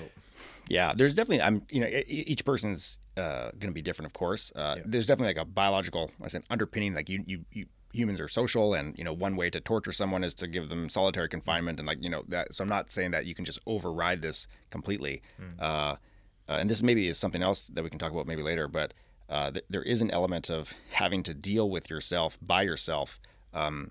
Yeah, there's definitely, I'm, you know, each person's uh, going to be different, of course. Uh, yeah. There's definitely like a biological, I said, underpinning, like you, you, you, humans are social, and, you know, one way to torture someone is to give them solitary confinement, and like, you know, that. So I'm not saying that you can just override this completely. Mm. Uh, uh, and this maybe is something else that we can talk about maybe later, but uh, th- there is an element of having to deal with yourself by yourself. Um,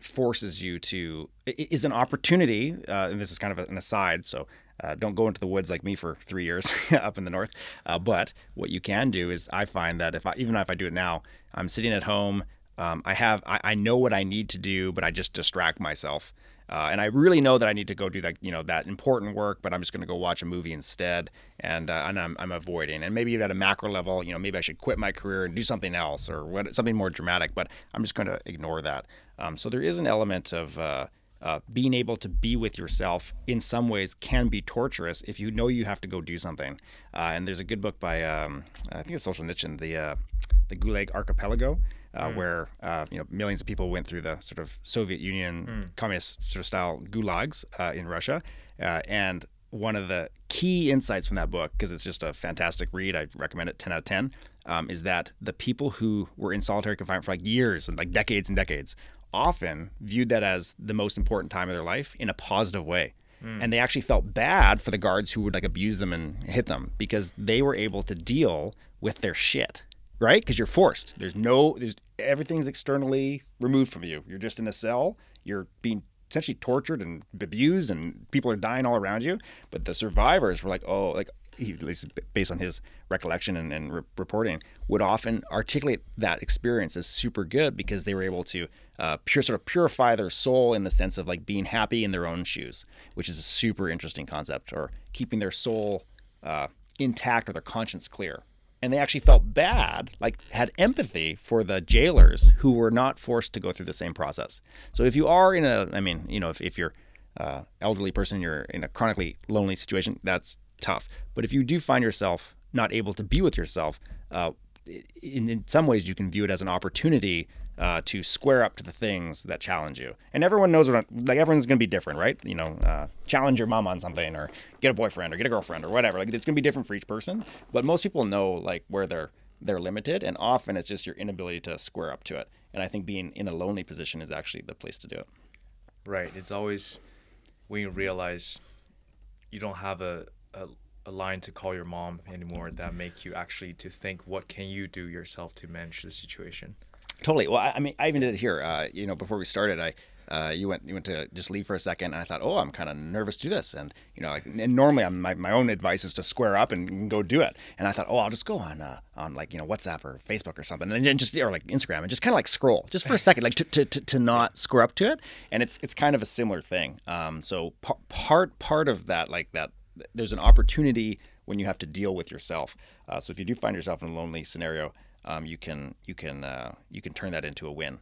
forces you to, it is an opportunity, uh, and this is kind of an aside, so Uh, don't go into the woods like me for three years up in the north. Uh, but what you can do is, I find that if I, even if I do it now, I'm sitting at home. Um, I have, I, I know what I need to do, but I just distract myself. Uh, and I really know that I need to go do that, you know, that important work, but I'm just going to go watch a movie instead. And, uh, and I'm, I'm avoiding, and maybe at a macro level, you know, maybe I should quit my career and do something else, or what, something more dramatic, but I'm just going to ignore that. Um, so there is an element of, uh, Uh, being able to be with yourself in some ways can be torturous if you know you have to go do something. Uh, and there's a good book by, um, I think it's Solzhenitsyn, the uh, the Gulag Archipelago, uh, mm. where uh, you know millions of people went through the sort of Soviet Union mm. communist sort of style gulags uh, in Russia. Uh, and one of the key insights from that book, because it's just a fantastic read, I recommend it ten out of ten, um, is that the people who were in solitary confinement for like years and like decades and decades often viewed that as the most important time of their life in a positive way. Mm. And they actually felt bad for the guards who would like abuse them and hit them, because they were able to deal with their shit, right? Because you're forced. There's no, there's everything's externally removed from you. You're just in a cell. You're being essentially tortured and abused, and people are dying all around you. But the survivors were like, oh, like, he, at least based on his recollection and, and re- reporting, would often articulate that experience as super good, because they were able to uh, pure sort of purify their soul in the sense of like being happy in their own shoes, which is a super interesting concept, or keeping their soul uh, intact or their conscience clear. And they actually felt bad, like had empathy for the jailers who were not forced to go through the same process. So if you are in a, I mean, you know, if, if you're uh elderly person, you're in a chronically lonely situation, that's tough. But if you do find yourself not able to be with yourself, uh, in, in some ways you can view it as an opportunity uh, to square up to the things that challenge you. And everyone knows, what like everyone's going to be different, right? You know, uh, challenge your mom on something, or get a boyfriend, or get a girlfriend, or whatever. Like it's going to be different for each person. But most people know like where they're they're limited, and often it's just your inability to square up to it. And I think being in a lonely position is actually the place to do it. Right. It's always when you realize you don't have a a, a line to call your mom anymore that make you actually to think, what can you do yourself to manage the situation? Totally. Well, I, I mean, I even did it here. Uh, you know, before we started, I uh, you went you went to just leave for a second, and I thought, oh, I'm kind of nervous to do this, and you know, I, and normally I'm, my my own advice is to square up and go do it. And I thought, oh, I'll just go on uh, on like you know WhatsApp or Facebook or something, and just or like Instagram, and just kind of like scroll just for a second, like to to to not square up to it. And it's it's kind of a similar thing. Um, so par- part part of that, like that, there's an opportunity when you have to deal with yourself. Uh, so if you do find yourself in a lonely scenario, Um, you can you can uh, you can turn that into a win.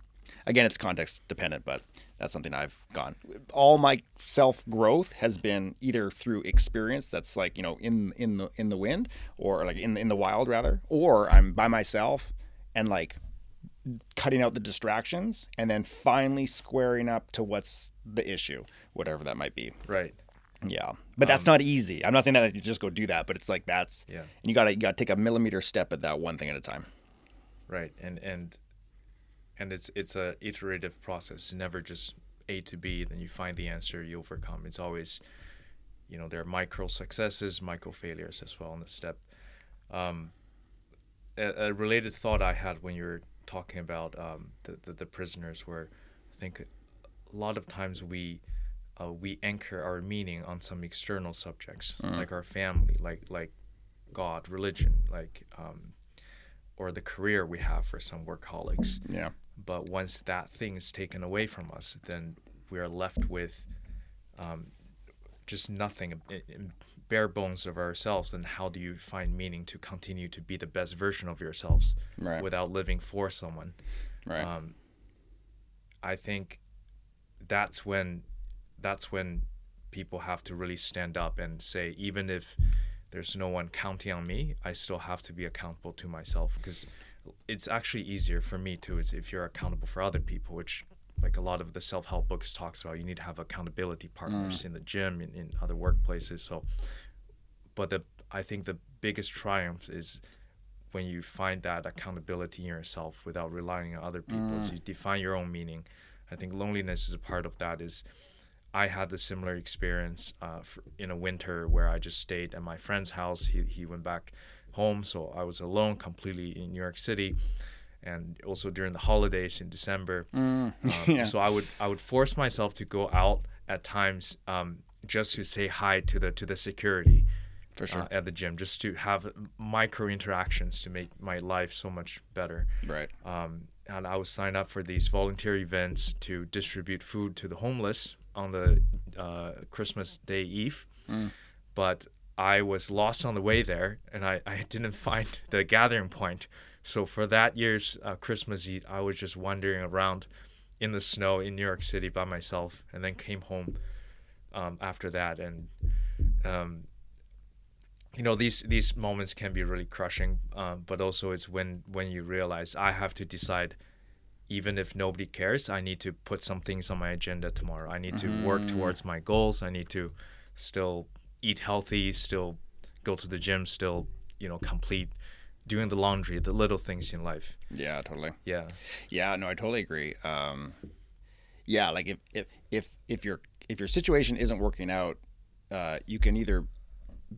Again, it's context dependent, but that's something I've gone. All my self growth has been either through experience that's like you know in in the in the wind, or like in in the wild rather, or I'm by myself and like cutting out the distractions, and then finally squaring up to what's the issue, whatever that might be. Right. Yeah, but that's um, not easy. I'm not saying that you just go do that, but it's like that's yeah. And you gotta you gotta take a millimeter step at that, one thing at a time. Right, and and and it's it's a iterative process. Never just A to B, then you find the answer, you overcome. It's always, you know, there are micro successes, micro failures as well in the step. Um, a, a related thought I had when you were talking about um, the, the the prisoners, where I think a lot of times we uh, we anchor our meaning on some external subjects, mm. like our family, like like God, religion, like. Um, or the career we have for some workaholics. Yeah. But once that thing is taken away from us, then we are left with um, just nothing, bare bones of ourselves. And how do you find meaning to continue to be the best version of yourselves right. without living for someone? Right. Um, I think that's when that's when people have to really stand up and say, even if there's no one counting on me, I still have to be accountable to myself, because it's actually easier for me too is if you're accountable for other people, which like a lot of the self-help books talks about. You need to have accountability partners mm. in the gym and in, in other workplaces. So, but the I think the biggest triumph is when you find that accountability in yourself without relying on other people. Mm. So you define your own meaning. I think loneliness is a part of that. Is I had the similar experience uh, for, in a winter where I just stayed at my friend's house. He he went back home, so I was alone completely in New York City, and also during the holidays in December. Mm, um, yeah. So I would I would force myself to go out at times um, just to say hi to the to the security for sure uh, at the gym, just to have micro interactions to make my life so much better. Right. Um, and I would sign up for these volunteer events to distribute food to the homeless on the uh, Christmas Day Eve, mm. but I was lost on the way there, and I, I didn't find the gathering point. So for that year's uh, Christmas Eve, I was just wandering around in the snow in New York City by myself, and then came home um, after that. And um, you know, these these moments can be really crushing, uh, but also it's when when you realize I have to decide. Even if nobody cares, I need to put some things on my agenda tomorrow. I need to mm. work towards my goals. I need to still eat healthy, still go to the gym, still, you know, complete doing the laundry, the little things in life. Yeah, totally. Yeah. Yeah, no, I totally agree. Um, yeah, like if if if if your if your situation isn't working out, uh, you can either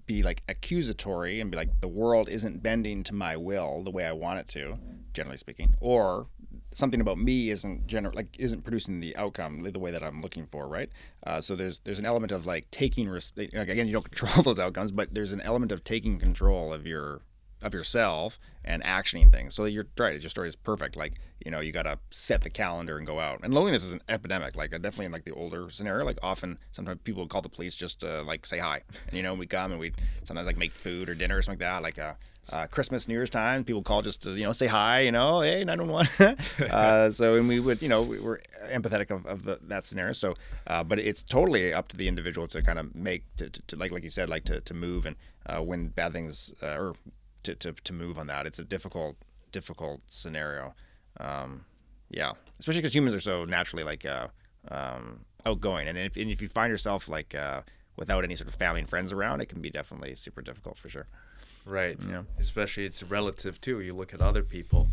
be like accusatory and be like, the world isn't bending to my will the way I want it to, generally speaking, or something about me isn't gener- like isn't producing the outcome the way that I'm looking for, right? Uh, so there's there's an element of like taking risk. Like, again, you don't control those outcomes, but there's an element of taking control of your of yourself and actioning things. So you're right, your story is perfect. Like, you know, you gotta set the calendar and go out. And loneliness is an epidemic. Like, definitely in like the older scenario, like often sometimes people would call the police just to like say hi. And, you know, we come and we sometimes like make food or dinner or something like that. Like uh, uh, Christmas, New Year's time, people call just to, you know, say hi. You know, hey, nine one one. uh, so and we would, you know, we were empathetic of, of the, that scenario. So, uh, but it's totally up to the individual to kind of make to, to, to like like you said, like to to move and uh, when bad things uh, or To, to, to move on that. It's a difficult, difficult scenario. Um, yeah. Especially because humans are so naturally like uh, um, outgoing. And if, and if you find yourself like uh, without any sort of family and friends around, it can be definitely super difficult for sure. Right. Yeah. Especially it's relative too. You look at other people,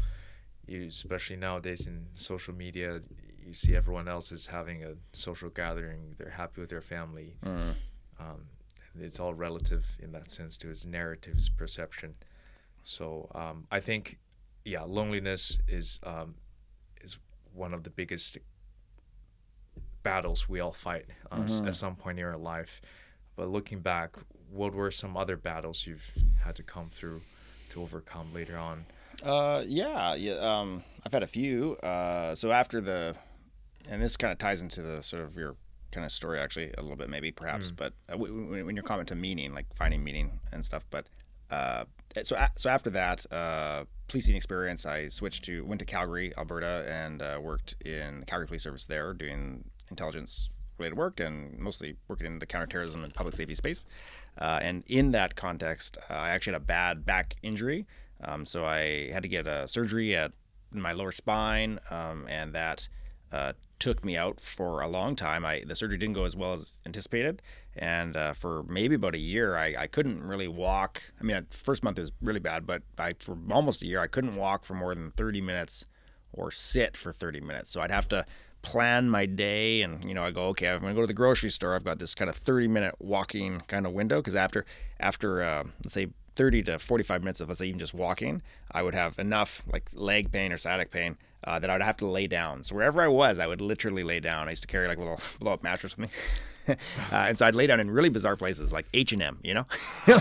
you especially nowadays in social media, you see everyone else is having a social gathering. They're happy with their family. Mm. Um, it's all relative in that sense too. It's narratives, perception. So um, I think, yeah, loneliness is um, is one of the biggest battles we all fight uh, mm-hmm. at some point in our life. But looking back, what were some other battles you've had to come through to overcome later on? Uh, yeah, yeah um, I've had a few. Uh, so after the, and this kind of ties into the sort of your kind of story actually a little bit maybe perhaps, mm. but uh, when, when you're coming to meaning, like finding meaning and stuff, but. Uh, so so after that uh, policing experience, I switched to went to Calgary, Alberta, and uh, worked in Calgary Police Service there, doing intelligence related work and mostly working in the counterterrorism and public safety space. Uh, and in that context, uh, I actually had a bad back injury, um, so I had to get a surgery at my lower spine, um, and that uh, took me out for a long time. I the surgery didn't go as well as anticipated. And uh, for maybe about a year, I, I couldn't really walk. I mean, the first month it was really bad, but I, for almost a year, I couldn't walk for more than thirty minutes or sit for thirty minutes. So I'd have to plan my day and, you know, I go, okay, I'm going to go to the grocery store. I've got this kind of thirty-minute walking kind of window because after, after uh, let's say, thirty to forty-five minutes of, let's say, even just walking, I would have enough like leg pain or sciatic pain uh, that I would have to lay down. So wherever I was, I would literally lay down. I used to carry like a little blow-up mattress with me. Uh, and so I'd lay down in really bizarre places like H and M, you know,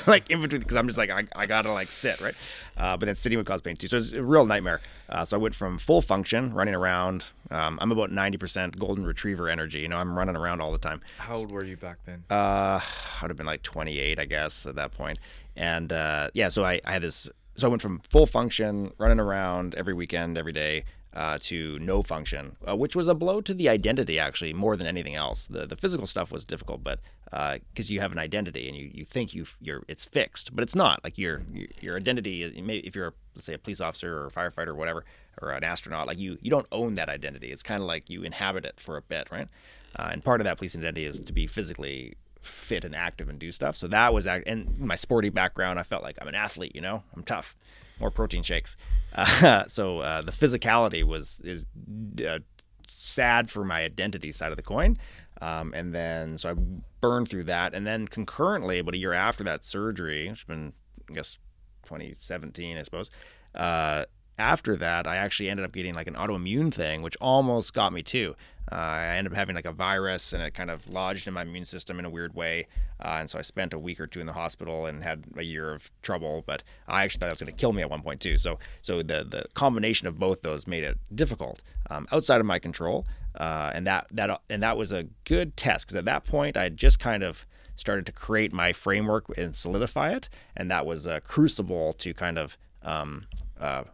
like in between, because I'm just like, I, I got to like sit, right? Uh, but then sitting would cause pain too. So it's a real nightmare. Uh, so I went from full function, running around. Um, I'm about ninety percent golden retriever energy. You know, I'm running around all the time. How old were you back then? Uh, I would have been like twenty-eight, I guess, at that point. And uh, yeah, so I, I had this, so I went from full function, running around every weekend, every day. Uh, to no function, uh, which was a blow to the identity, actually, more than anything else. The the physical stuff was difficult, but because uh, you have an identity and you, you think you you're it's fixed, but it's not. Like your your identity, if you're let's say a police officer or a firefighter or whatever, or an astronaut, like you you don't own that identity. It's kind of like you inhabit it for a bit, right? Uh, and part of that police identity is to be physically fit and active and do stuff. So that was act- and my sporty background, I felt like I'm an athlete, you know, I'm tough. More protein shakes. Uh, so uh, the physicality was is uh, sad for my identity side of the coin. Um, and then, so I burned through that. And then concurrently, about a year after that surgery, which has been, I guess, twenty seventeen, I suppose. Uh, after that, I actually ended up getting like an autoimmune thing, which almost got me too. Uh, I ended up having like a virus and it kind of lodged in my immune system in a weird way. Uh, and so I spent a week or two in the hospital and had a year of trouble, but I actually thought it was going to kill me at one point too. So so the the combination of both those made it difficult, um, outside of my control. Uh, and that that and that was a good test because at that point I had just kind of started to create my framework and solidify it. And that was a crucible to kind of um, uh,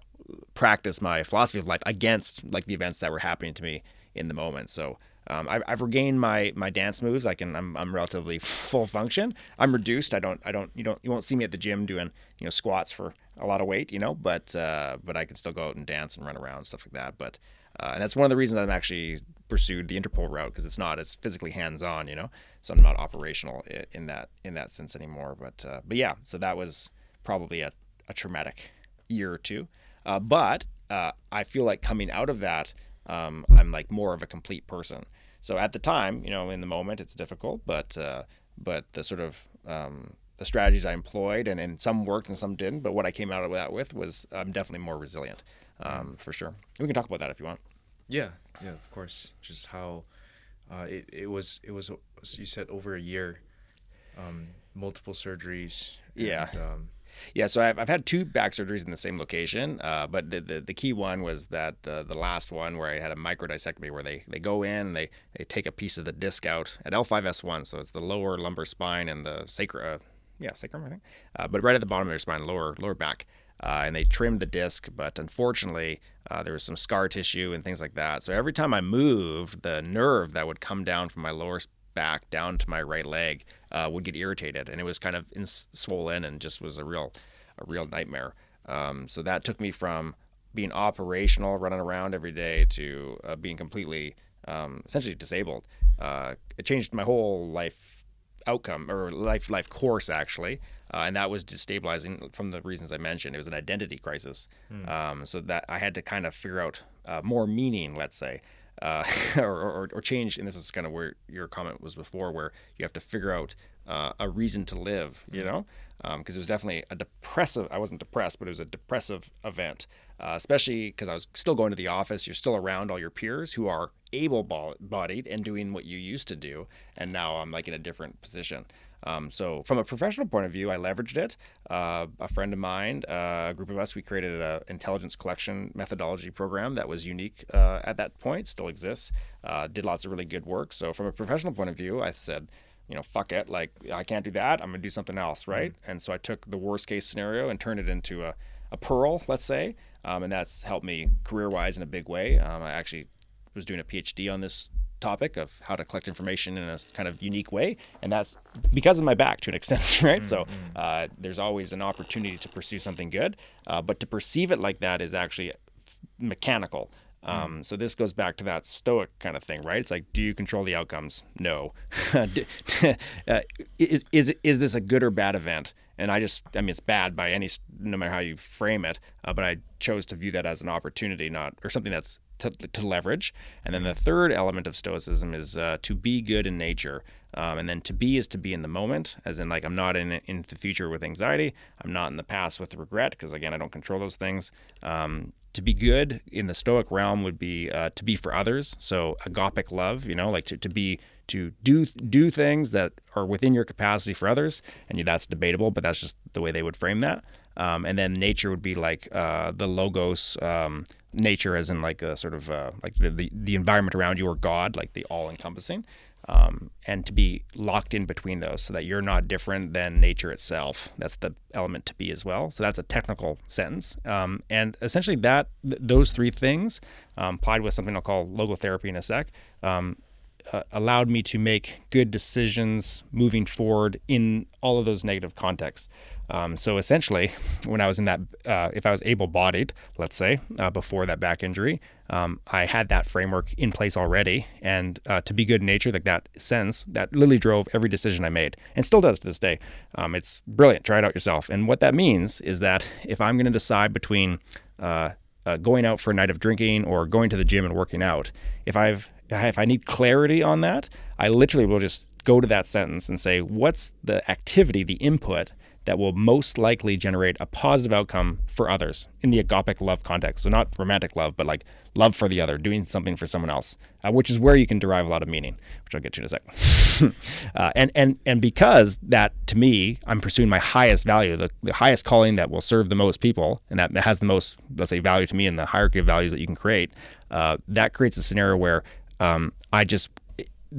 practice my philosophy of life against like the events that were happening to me in the moment. So um, I've, I've regained my my dance moves. I can I'm I'm relatively full function. I'm reduced. I don't I don't you don't you won't see me at the gym doing you know squats for a lot of weight. You know, but uh, but I can still go out and dance and run around and stuff like that. But uh, and that's one of the reasons I'm actually pursued the Interpol route because it's not it's physically hands on. You know, so I'm not operational in that in that sense anymore. But uh, but yeah, so that was probably a, a traumatic year or two. Uh, but uh, I feel like coming out of that. um, I'm like more of a complete person. So at the time, you know, in the moment, it's difficult, but uh, but the sort of um, the strategies I employed, and, and some worked and some didn't, but what I came out of that with was I'm definitely more resilient, um, for sure. We can talk about that if you want. Yeah, yeah, of course. Just how uh, it it was it was you said over a year, um, multiple surgeries. And, yeah. Um, Yeah, so I've, I've had two back surgeries in the same location, uh, but the, the the key one was that uh, the last one where I had a microdiscectomy, where they, they go in, they they take a piece of the disc out at L five S one, so it's the lower lumbar spine and the sacrum, uh, yeah, sacrum I think, uh, but right at the bottom of your spine, lower lower back, uh, and they trimmed the disc, but unfortunately uh, there was some scar tissue and things like that. So every time I moved, the nerve that would come down from my lower back down to my right leg uh, would get irritated, and it was kind of in- swollen and just was a real a real nightmare. Um, so that took me from being operational, running around every day, to uh, being completely um, essentially disabled. Uh, it changed my whole life outcome or life life course actually, uh, and that was destabilizing from the reasons I mentioned. It was an identity crisis. Mm. Um, so that I had to kind of figure out uh, more meaning, let's say. Uh, or, or, or change, and this is kind of where your comment was before, where you have to figure out uh, a reason to live, you know, because um, it was definitely a depressive, I wasn't depressed, but it was a depressive event, uh, especially because I was still going to the office, you're still around all your peers who are able-bodied and doing what you used to do, and now I'm like in a different position. Um, so from a professional point of view, I leveraged it. Uh, a friend of mine, uh, a group of us, we created an intelligence collection methodology program that was unique uh, at that point, still exists, uh, did lots of really good work. So from a professional point of view, I said, you know, fuck it, like I can't do that, I'm gonna do something else, right? Mm-hmm. And so I took the worst case scenario and turned it into a, a pearl, let's say, um, and that's helped me career-wise in a big way. Um, I actually was doing a PhD on this topic of how to collect information in a kind of unique way, and that's because of my back to an extent, right? Mm-hmm. So uh, there's always an opportunity to pursue something good, uh, but to perceive it like that is actually mechanical. Um, mm-hmm. So this goes back to that stoic kind of thing, right? It's like, do you control the outcomes? No. do, uh, is, is is this a good or bad event? And I just, I mean, it's bad by any, no matter how you frame it, uh, but I chose to view that as an opportunity, not, or something that's To, to leverage. And then the third element of stoicism is uh, to be good in nature, um, and then to be is to be in the moment, as in like I'm not in in the future with anxiety, I'm not in the past with regret, because again I don't control those things. Um, to be good in the Stoic realm would be uh, to be for others, so agapic love, you know, like to, to be to do do things that are within your capacity for others, and that's debatable, but that's just the way they would frame that. Um, and then nature would be like uh, the logos, um, nature as in like a sort of uh, like the, the, the environment around you, or God, like the all-encompassing, um, and to be locked in between those so that you're not different than nature itself. That's the element to be as well. So that's a technical sentence. Um, and essentially that th- those three things, um, applied with something I'll call logotherapy in a sec, um, Uh, allowed me to make good decisions moving forward in all of those negative contexts. Um, so essentially, when I was in that, uh, if I was able-bodied, let's say, uh, before that back injury, um, I had that framework in place already. And uh, to be good in nature, like that sense, that literally drove every decision I made, and still does to this day. Um, it's brilliant. Try it out yourself. And what that means is that if I'm going to decide between uh, uh, going out for a night of drinking or going to the gym and working out, if I've If I need clarity on that, I literally will just go to that sentence and say, what's the activity, the input that will most likely generate a positive outcome for others in the agapic love context? So not romantic love, but like love for the other, doing something for someone else, uh, which is where you can derive a lot of meaning, which I'll get to in a second. uh, and, and, and because that, to me, I'm pursuing my highest value, the, the highest calling that will serve the most people, and that has the most, let's say, value to me in the hierarchy of values that you can create, uh, that creates a scenario where Um, I just,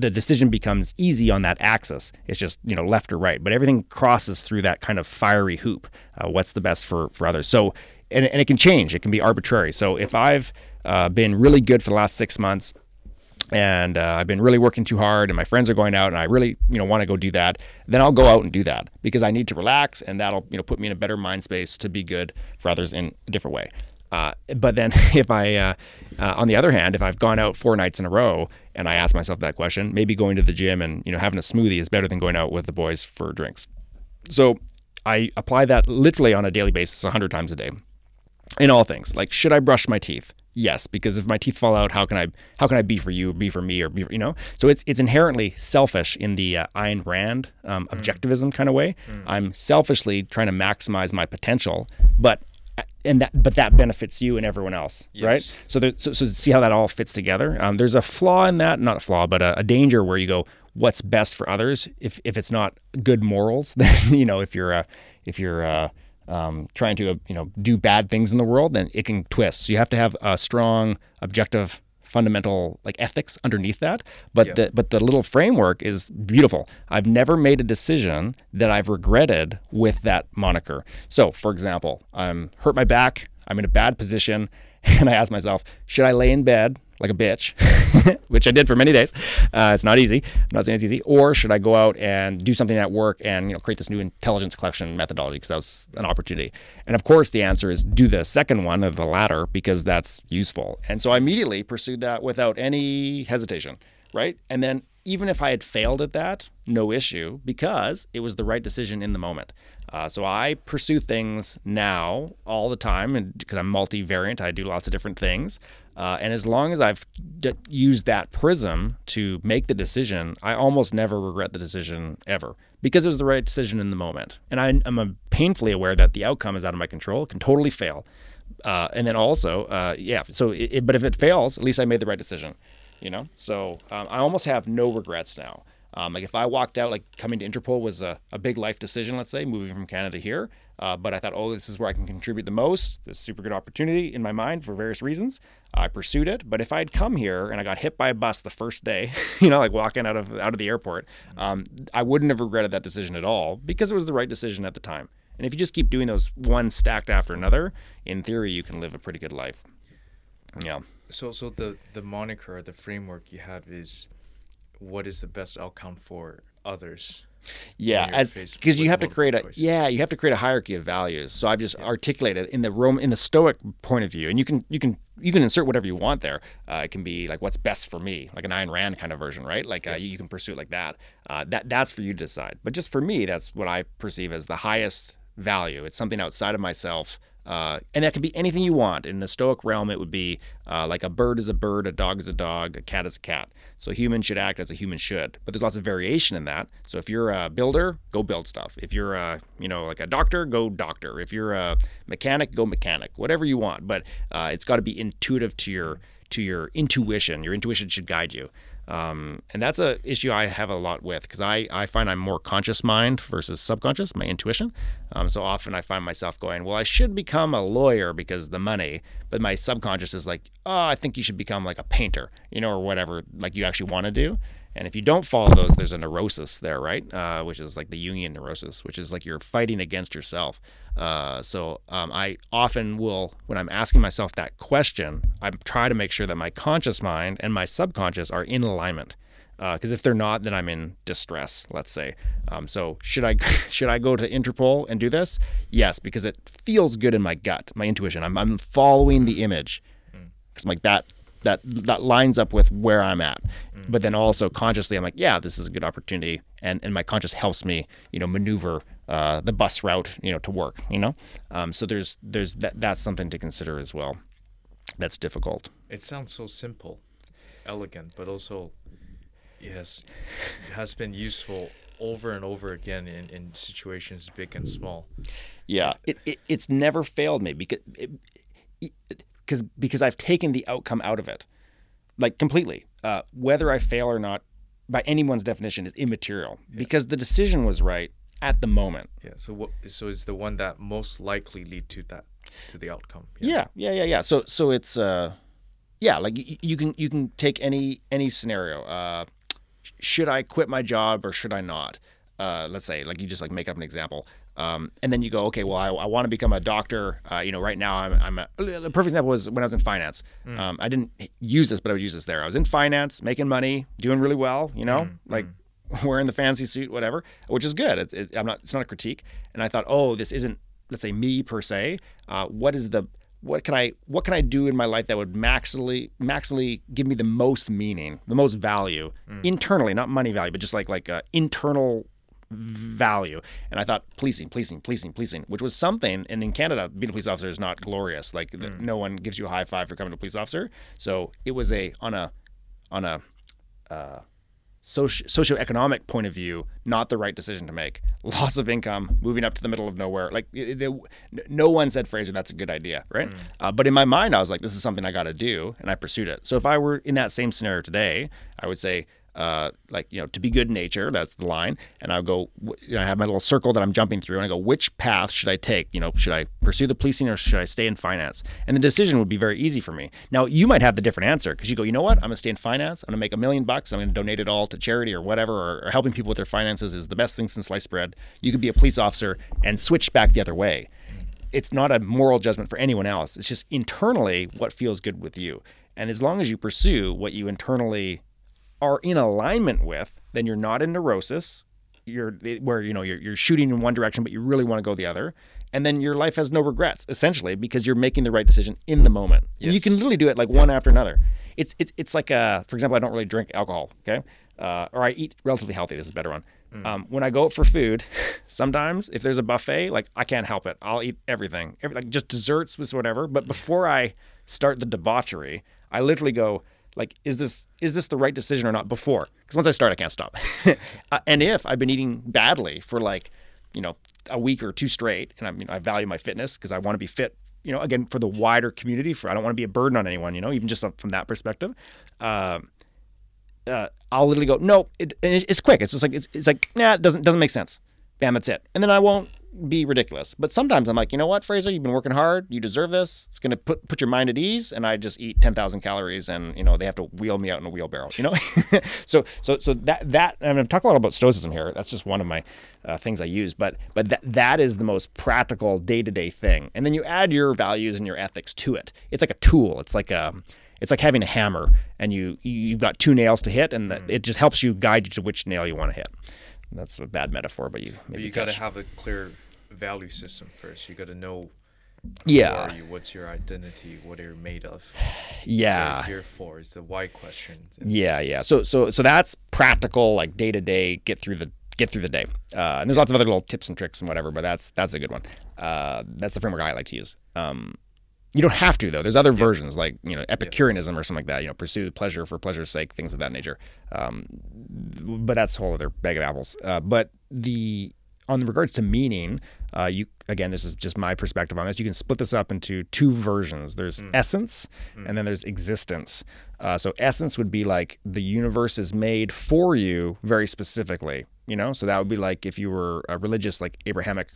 the decision becomes easy on that axis. It's just, you know, left or right, but everything crosses through that kind of fiery hoop. Uh, what's the best for, for others? So, and, and it can change, it can be arbitrary. So if I've uh, been really good for the last six months and uh, I've been really working too hard and my friends are going out and I really, you know, want to go do that, then I'll go out and do that because I need to relax, and that'll, you know, put me in a better mind space to be good for others in a different way. Uh, but then if I, uh, uh, on the other hand, if I've gone out four nights in a row and I ask myself that question, maybe going to the gym and, you know, having a smoothie is better than going out with the boys for drinks. So I apply that literally on a daily basis, a hundred times a day in all things. Like, should I brush my teeth? Yes, because if my teeth fall out, how can I how can I be for you, or be for me, or be for, you know? So it's it's inherently selfish in the uh, Ayn Rand um, objectivism mm. kind of way. Mm. I'm selfishly trying to maximize my potential, but and that but that benefits you and everyone else, yes. right? So, there, so so see how that all fits together. Um, there's a flaw in that, not a flaw, but a, a danger where you go, what's best for others? If if it's not good morals, then you know if you're uh, if you're uh, Um, trying to, uh, you know, do bad things in the world, then it can twist. So you have to have a strong, objective, fundamental, like ethics underneath that. But yeah. the but the little framework is beautiful. I've never made a decision that I've regretted with that moniker. So, for example, I'm hurt my back. I'm in a bad position, and I ask myself, should I lay in bed like a bitch, which I did for many days? Uh, it's not easy. I'm not saying it's easy. Or should I go out and do something at work and, you know, create this new intelligence collection methodology because that was an opportunity? And of course, the answer is do the second one or the latter because that's useful. And so I immediately pursued that without any hesitation, right? And then even if I had failed at that, no issue because it was the right decision in the moment. Uh, so I pursue things now all the time, and because I'm multivariant, I do lots of different things. Uh, and as long as I've d- used that prism to make the decision, I almost never regret the decision ever because it was the right decision in the moment. And I, I'm painfully aware that the outcome is out of my control, it can totally fail. Uh, and then also, uh, yeah, so it, it, but if it fails, at least I made the right decision, you know? So um, I almost have no regrets now. Um, like if I walked out, like coming to Interpol was a, a big life decision, let's say, moving from Canada here. Uh, but I thought, oh, this is where I can contribute the most. This is a super good opportunity in my mind for various reasons. I pursued it. But if I'd come here and I got hit by a bus the first day, you know, like walking out of out of the airport, um, I wouldn't have regretted that decision at all because it was the right decision at the time. And if you just keep doing those one stacked after another, in theory, you can live a pretty good life. Yeah. So so the, the moniker, the framework you have is... what is the best outcome for others? Yeah, as because you have to create a choices. yeah you have to create a hierarchy of values. So I've just yeah. articulated in the Rome in the Stoic point of view, and you can you can you can insert whatever you want there. Uh, it can be like what's best for me, like an Ayn Rand kind of version, right? Like uh, yeah. you, you can pursue it like that. Uh, that that's for you to decide. But just for me, that's what I perceive as the highest value. It's something outside of myself. Uh, and that could be anything you want. In the Stoic realm, it would be uh, like a bird is a bird, a dog is a dog, a cat is a cat. So humans should act as a human should. But there's lots of variation in that. So if you're a builder, go build stuff. If you're a, you know, like a doctor, go doctor. If you're a mechanic, go mechanic. Whatever you want. But uh, it's got to be intuitive to your to your intuition. Your intuition should guide you. Um, and that's a issue I have a lot with because I, I find I'm more conscious mind versus subconscious, my intuition. Um, so often I find myself going, well, I should become a lawyer because of the money, but my subconscious is like, oh, I think you should become like a painter, you know, or whatever, like you actually want to do. And if you don't follow those, there's a neurosis there, right? Uh, which is like the Jungian neurosis, which is like you're fighting against yourself. Uh, so um, I often will, when I'm asking myself that question, I try to make sure that my conscious mind and my subconscious are in alignment. Because uh, if they're not, then I'm in distress, let's say. Um, so should I should I go to Interpol and do this? Yes, because it feels good in my gut, my intuition. I'm I'm following the image. Because I'm like that. That that lines up with where I'm at. Mm. But then also consciously, I'm like, yeah, this is a good opportunity. And and my conscious helps me, you know, maneuver uh, the bus route, you know, to work, you know? Um, so there's there's that that's something to consider as well. That's difficult. It sounds so simple, elegant, but also, yes, it has been useful over and over again in, in situations big and small. Yeah, it, it it's never failed me because... It, it, it, Because because I've taken the outcome out of it, like completely. Uh, whether I fail or not, by anyone's definition, is immaterial yeah. because the decision was right at the moment. Yeah. So what? So it's the one that most likely lead to that to the outcome. Yeah. Yeah. Yeah. Yeah. yeah. So so it's uh, yeah. Like you, you can you can take any any scenario. Uh, should I quit my job or should I not? Uh, let's say like you just like make up an example. Um, and then you go, okay, well, I, I want to become a doctor. Uh, you know, right now I'm, I'm a, the perfect example was when I was in finance. Mm. Um, I didn't use this, but I would use this there. I was in finance, making money, doing really well, you know, mm. like mm. wearing the fancy suit, whatever, which is good. It, it, I'm not, it's not a critique. And I thought, oh, this isn't, let's say me per se. Uh, what is the, what can I, what can I do in my life that would maximally, maximally give me the most meaning, the most value mm. internally, not money value, but just like, like, uh, internal value. And I thought, policing, policing, policing, policing, which was something. And in Canada, being a police officer is not glorious. Like mm. no one gives you a high five for coming to a police officer. So it was a on a on a uh, soci- socioeconomic point of view, not the right decision to make. Loss of income, moving up to the middle of nowhere. Like it, it, no one said, Fraser, that's a good idea, right? Mm. Uh, but in my mind, I was like, this is something I got to do, and I pursued it. So if I were in that same scenario today, I would say, Uh, like, you know, to be good in nature, that's the line. And I'll go, you know, I have my little circle that I'm jumping through, and I go, which path should I take? You know, should I pursue the policing, or should I stay in finance? And the decision would be very easy for me. Now, you might have the different answer, because you go, you know what, I'm going to stay in finance. I'm going to make a million bucks. I'm going to donate it all to charity or whatever, or, or helping people with their finances is the best thing since sliced bread. You could be a police officer and switch back the other way. It's not a moral judgment for anyone else. It's just internally what feels good with you. And as long as you pursue what you internally are in alignment with, then you're not in neurosis, you're where you know you're, you're shooting in one direction but you really want to go the other, and then your life has no regrets, essentially, because you're making the right decision in the moment. Yes. You can literally do it like one after another. It's it's it's like uh for example, I don't really drink alcohol, okay, uh, or I eat relatively healthy. This is a better one. Mm. Um, when I go out for food, sometimes if there's a buffet, like I can't help it, I'll eat everything, every, like just desserts with whatever. But before I start the debauchery, I literally go, like, is this is this the right decision or not before? Because once I start, I can't stop. uh, and if I've been eating badly for like, you know, a week or two straight, and I mean, you know, I value my fitness because I want to be fit, you know, again, for the wider community, for I don't want to be a burden on anyone, you know, even just from that perspective. Um, uh, I'll literally go, no, it, and it's quick. It's just like, it's, it's like, nah, it doesn't, doesn't make sense. Bam, that's it. And then I won't be ridiculous. But sometimes I'm like, you know what, Fraser, you've been working hard, you deserve this, it's going to put put your mind at ease, and I just eat ten thousand calories, and, you know, they have to wheel me out in a wheelbarrow, you know? so so so that, that and I've talked a lot about stoicism here, that's just one of my uh, things I use, but but that that is the most practical day-to-day thing. And then you add your values and your ethics to it. It's like a tool. It's like a It's like having a hammer, and you, you've got two nails to hit, and the, it just helps you guide you to which nail you want to hit. And that's a bad metaphor, but you maybe you got to have a clear value system first. You got to know who yeah. are you, what's your identity, what are you made of, yeah. what you're here for. It's the why question. Yeah, yeah. So so so that's practical, like day to day, get through the get through the day. Uh, and there's lots of other little tips and tricks and whatever, but that's that's a good one. Uh, that's the framework I like to use. Um, you don't have to, though. There's other yeah. versions, like, you know, Epicureanism yeah. or something like that, you know, pursue pleasure for pleasure's sake, things of that nature. Um, but that's a whole other bag of apples. Uh, but the on the regards to meaning, uh, you again, this is just my perspective on this. You can split this up into two versions. There's mm. essence mm. and then there's existence. Uh, so essence would be like the universe is made for you very specifically, you know? So that would be like if you were a religious, like Abrahamic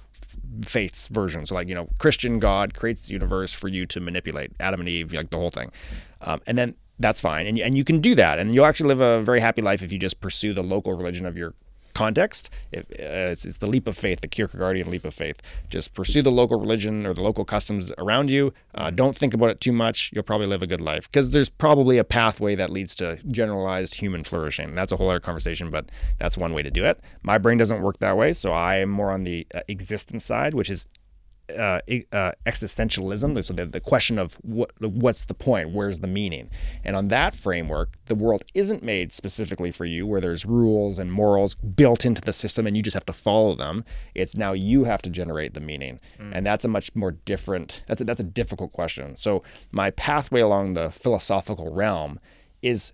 faith's version. So like, you know, Christian God creates the universe for you to manipulate, Adam and Eve, like the whole thing. Um, and then that's fine. And, and you can do that. And you'll actually live a very happy life if you just pursue the local religion of your context. It, uh, it's, it's the leap of faith, the Kierkegaardian leap of faith. Just pursue the local religion or the local customs around you. Uh, don't think about it too much. You'll probably live a good life, because there's probably a pathway that leads to generalized human flourishing. That's a whole other conversation, but that's one way to do it. My brain doesn't work that way, so I am more on the uh, existence side, which is Uh, uh, existentialism, so the, the question of what, what's the point, where's the meaning? And on that framework, the world isn't made specifically for you, where there's rules and morals built into the system and you just have to follow them. It's now you have to generate the meaning. Mm. And that's a much more different, that's a, that's a difficult question. So my pathway along the philosophical realm is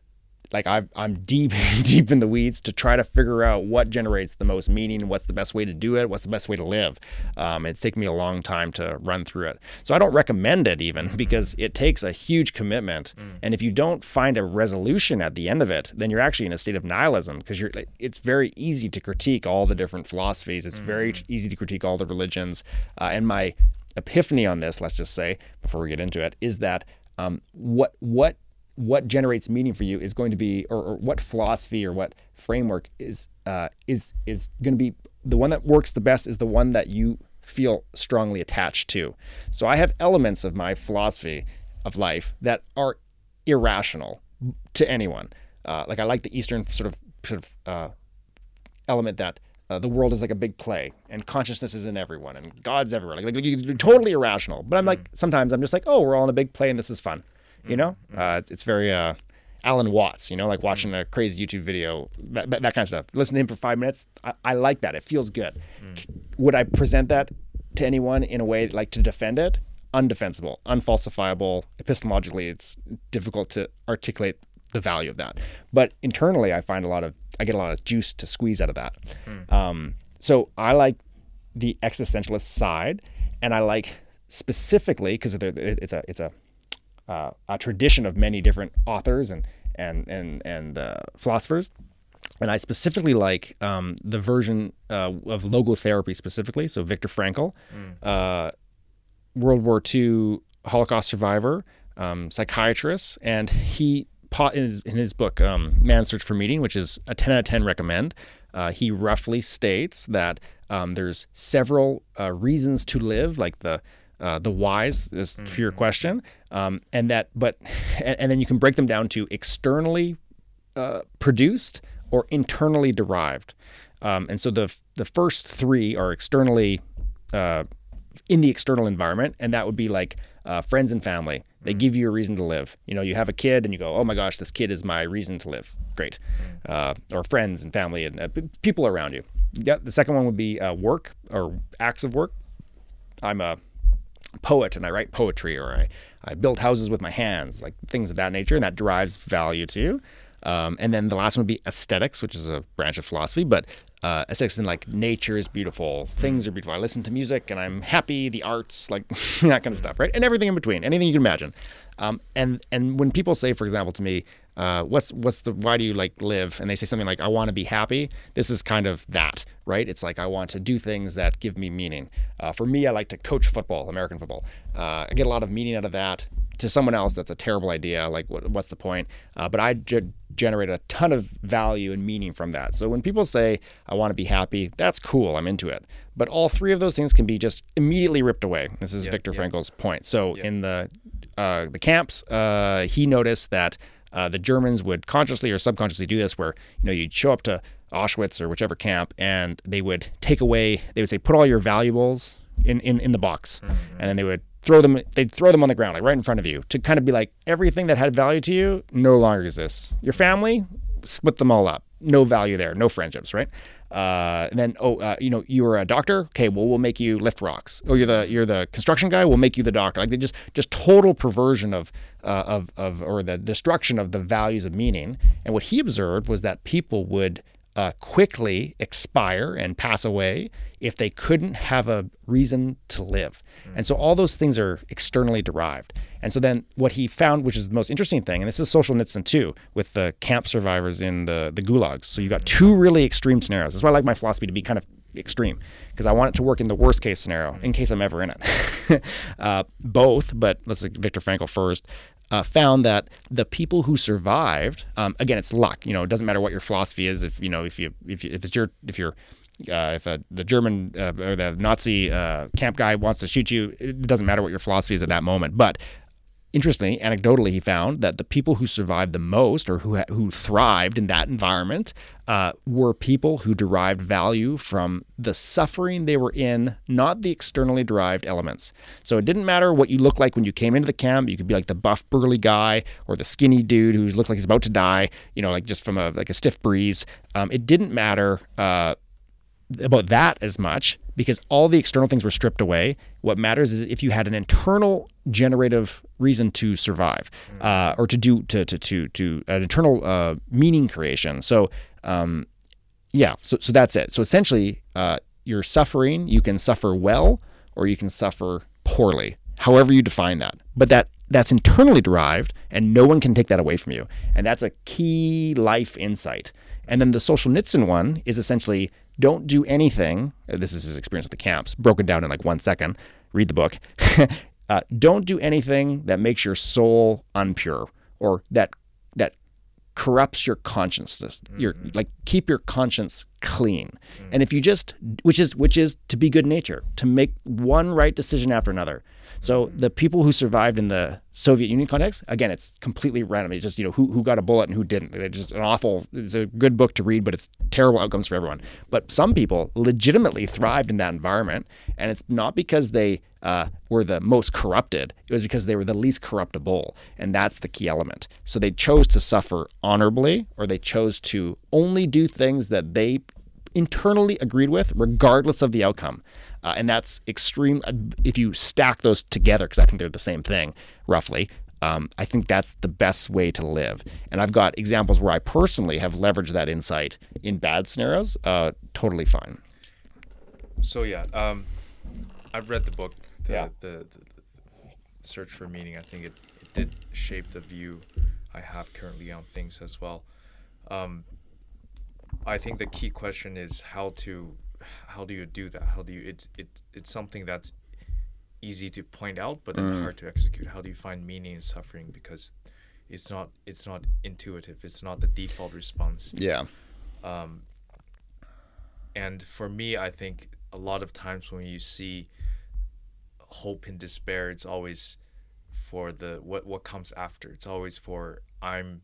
like I've, I'm deep, deep in the weeds to try to figure out what generates the most meaning, what's the best way to do it, what's the best way to live. Um, it's taken me a long time to run through it. So I don't recommend it, even, because it takes a huge commitment. Mm. And if you don't find a resolution at the end of it, then you're actually in a state of nihilism, because you're. It's very easy to critique all the different philosophies. It's mm. very easy to critique all the religions. Uh, and my epiphany on this, let's just say, before we get into it, is that um, what what. what generates meaning for you is going to be, or, or what philosophy or what framework is uh, is is going to be the one that works the best, is the one that you feel strongly attached to. So I have elements of my philosophy of life that are irrational to anyone. Uh, like I like the Eastern sort of sort of uh, element that uh, the world is like a big play and consciousness is in everyone and God's everywhere. Like, like you're totally irrational. But I'm like, sometimes I'm just like, oh, we're all in a big play and this is fun. You know, uh, it's very, uh, Alan Watts, you know, like watching mm. a crazy YouTube video, that, that, that kind of stuff. Listen to him for five minutes. I, I like that. It feels good. Mm. Would I present that to anyone in a way like to defend it? Undefensible, unfalsifiable. Epistemologically, it's difficult to articulate the value of that. But internally, I find a lot of, I get a lot of juice to squeeze out of that. Mm. Um, so I like the existentialist side, and I like specifically, because it's a, it's a, Uh, a tradition of many different authors and and and and uh, philosophers, and I specifically like um, the version uh, of logotherapy specifically. So Viktor Frankl, mm. uh, World War Two Holocaust survivor, um, psychiatrist, and he in his, in his book um, "Man's Search for Meaning," which is a ten out of ten recommend, uh, he roughly states that um, there's several uh, reasons to live, like the. Uh, the whys is mm-hmm. to your question, um, and that, but, and, and then you can break them down to externally uh, produced or internally derived, um, and so the the first three are externally uh, in the external environment, and that would be like uh, friends and family. They mm-hmm. give you a reason to live. You know, you have a kid, and you go, "Oh my gosh, this kid is my reason to live." Great, mm-hmm. uh, or friends and family and uh, people around you. Yeah, the second one would be uh, work or acts of work. I'm a poet and I write poetry, or I, I build houses with my hands, like things of that nature, and that derives value to you. Um, and then the last one would be aesthetics, which is a branch of philosophy, but uh, aesthetics in like nature is beautiful, things are beautiful, I listen to music and I'm happy, the arts, like that kind of stuff, right? And everything in between, anything you can imagine. Um, and and when people say, for example, to me, uh, what's what's the why do you like live? And they say something like, I want to be happy. This is kind of that, right? It's like I want to do things that give me meaning. Uh, for me, I like to coach football, American football. Uh, I get a lot of meaning out of that. To someone else, that's a terrible idea. Like, what, what's the point? Uh, but I ge- generate a ton of value and meaning from that. So when people say I want to be happy, that's cool. I'm into it. But all three of those things can be just immediately ripped away. This is yeah, Viktor yeah. Frankl's point. So yeah. in the Uh, the camps, uh, he noticed that uh, the Germans would consciously or subconsciously do this, where you know you'd show up to Auschwitz or whichever camp, and they would take away. They would say, "Put all your valuables in, in, in the box," mm-hmm. and then they would throw them. They'd throw them on the ground, like right in front of you, to kind of be like, everything that had value to you no longer exists. Your family, split them all up. No value there. No friendships, right? Uh, and then, oh, uh, you know, you were a doctor. Okay, well, we'll make you lift rocks. Oh, you're the you're the construction guy. We'll make you the doctor. Like they just just total perversion of uh, of of or the destruction of the values of meaning. And what he observed was that people would uh, quickly expire and pass away if they couldn't have a reason to live. Mm-hmm. And so all those things are externally derived. And so then what he found, which is the most interesting thing, and this is Solzhenitsyn too, with the camp survivors in the, the gulags. So you've got two really extreme scenarios. That's why I like my philosophy to be kind of extreme, because I want it to work in the worst case scenario, in case I'm ever in it. uh, both, but let's look at Viktor Frankl first, uh, found that the people who survived, um, again, it's luck. You know, it doesn't matter what your philosophy is. If you know, if you if you, if it's your if you're Uh, if uh, the German uh, or the Nazi uh, camp guy wants to shoot you, it doesn't matter what your philosophy is at that moment. But interestingly, anecdotally, he found that the people who survived the most, or who ha- who thrived in that environment, uh, were people who derived value from the suffering they were in, not the externally derived elements. So it didn't matter what you looked like when you came into the camp. You could be like the buff burly guy or the skinny dude who looked like he's about to die. You know, like just from a like a stiff breeze. Um, it didn't matter. Uh, about that as much, because all the external things were stripped away. What matters is if you had an internal generative reason to survive, uh, or to do to to to, to an internal uh, meaning creation. So um, yeah, so so that's it. So essentially, uh, your suffering, you can suffer well or you can suffer poorly, however you define that. But that that's internally derived, and no one can take that away from you. And that's a key life insight. And then the Solzhenitsyn one is essentially, don't do anything. This is his experience with the camps, broken down in like one second. Read the book. uh, don't do anything that makes your soul unpure, or that that corrupts your consciousness. Mm-hmm. Your like keep your conscience clean. Mm-hmm. And if you just, which is which is to be good nature, to make one right decision after another. So the people who survived in the Soviet Union context, again, it's completely random. It's just, you know, who who got a bullet and who didn't. It's just an awful, it's a good book to read, but it's terrible outcomes for everyone. But some people legitimately thrived in that environment, and it's not because they uh, were the most corrupted, it was because they were the least corruptible. And that's the key element. So they chose to suffer honorably, or they chose to only do things that they internally agreed with, regardless of the outcome. Uh, and that's extreme. If you stack those together, because I think they're the same thing, roughly, um, I think that's the best way to live. And I've got examples where I personally have leveraged that insight in bad scenarios, uh, totally fine. So, yeah, um, I've read the book, the, yeah. the, the, the Search for Meaning. I think it, it did shape the view I have currently on things as well. Um, I think the key question is how to, how do you do that? How do you, it's, it's, it's something that's easy to point out, but then mm. hard to execute. How do you find meaning in suffering? Because it's not, it's not intuitive. It's not the default response. Yeah. Um, and for me, I think a lot of times when you see hope and despair, it's always for the, what, what comes after. It's always for, I'm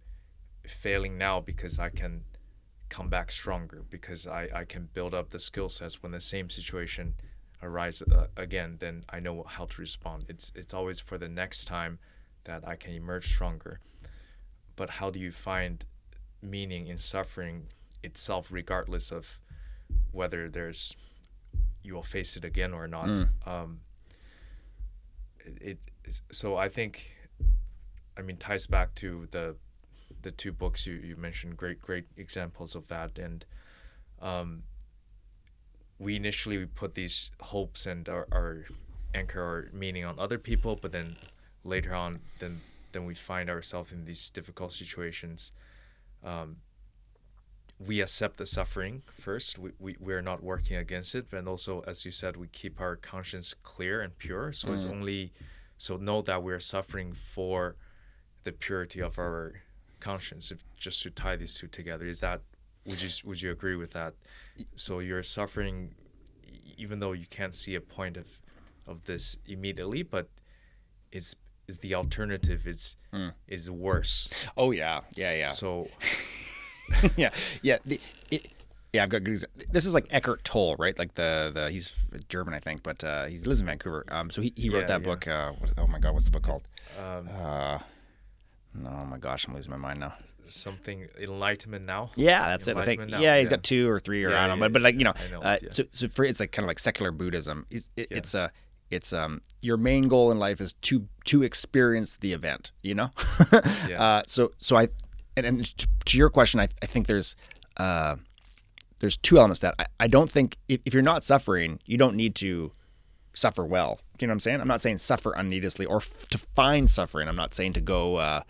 failing now because I can come back stronger, because I, I can build up the skill sets when the same situation arises uh, again, then I know how to respond. It's it's always for the next time that I can emerge stronger. But how do you find meaning in suffering itself, regardless of whether there's you will face it again or not? Mm. Um, it, it so I think, I mean, ties back to the the two books you, you mentioned, great, great examples of that. And um, we initially we put these hopes and our, our anchor our meaning on other people, but then later on, then, then we find ourselves in these difficult situations. Um, we accept the suffering first. We, we, we're not working against it. And also, as you said, we keep our conscience clear and pure. So mm. it's only, so know that we're suffering for the purity of our conscience. If just to tie these two together, is that would you would you agree with that? So you're suffering even though you can't see a point of of this immediately, but it's is the alternative it's mm. is worse. Oh yeah yeah yeah so yeah yeah the, it, yeah I've got good example. This is like Eckhart Tolle, right? Like the the he's German, I think, but uh he lives in Vancouver. Um so he, he wrote yeah, that yeah. book uh what, oh my god what's the book called? um uh No, oh my gosh, I'm losing my mind now. Something Enlightenment Now. Yeah, that's it. I think. Now, yeah, he's yeah. got two or three, or yeah, I don't know, yeah, but but like you know, know uh, yeah. so so for, it's like kind of like secular Buddhism. It's it, yeah. it's a it's um your main goal in life is to to experience the event, you know. yeah. Uh, so so I and, and to your question, I I think there's uh there's two elements that I, I don't think if, if you're not suffering, you don't need to suffer well. Do you know what I'm saying? I'm not saying suffer unneedlessly or f- to find suffering. I'm not saying to go. Uh,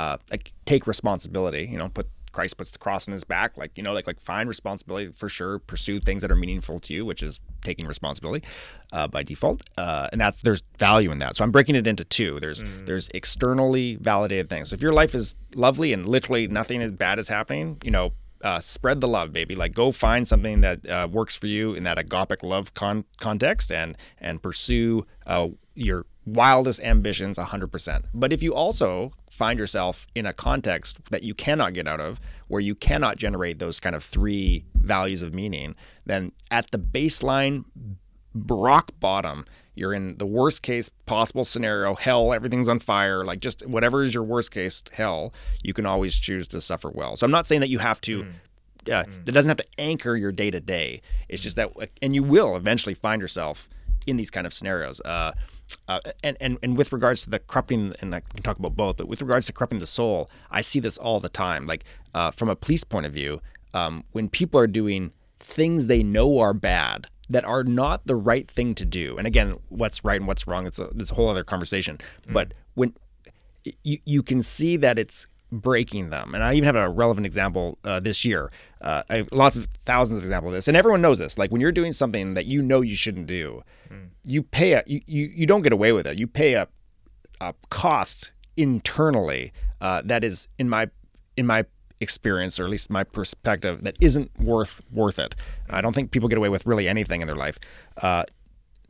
Uh, like take responsibility, you know, put Christ puts the cross on his back, like, you know, like, like find responsibility for sure. Pursue things that are meaningful to you, which is taking responsibility, uh, by default. Uh, and that there's value in that. So I'm breaking it into two. There's, mm. there's externally validated things. So if your life is lovely and literally nothing as bad is happening, you know, uh, spread the love, baby, like go find something that, uh, works for you in that agopic love con- context and, and pursue, uh, your wildest ambitions one hundred percent. But if you also find yourself in a context that you cannot get out of, where you cannot generate those kind of three values of meaning, then at the baseline rock bottom, you're in the worst case possible scenario, hell, everything's on fire, like just whatever is your worst case hell, you can always choose to suffer well. So I'm not saying that you have to mm. uh, mm. it doesn't have to anchor your day to day. It's mm. just that, and you will eventually find yourself in these kind of scenarios. Uh, Uh, and, and, and with regards to the corrupting, and I can talk about both, but with regards to corrupting the soul, I see this all the time. Like uh, from a police point of view, um, when people are doing things they know are bad, that are not the right thing to do. And again, what's right and what's wrong, it's a, it's a whole other conversation. Mm. But when you, you can see that it's breaking them. And I even have a relevant example uh, this year. Uh, I have lots of thousands of examples of this. And everyone knows this. Like when you're doing something that you know you shouldn't do, mm. you pay a, you, you, you don't get away with it. You pay a, a cost internally uh, that is, in my in my experience, or at least my perspective, that isn't worth worth it. I don't think people get away with really anything in their life. Uh,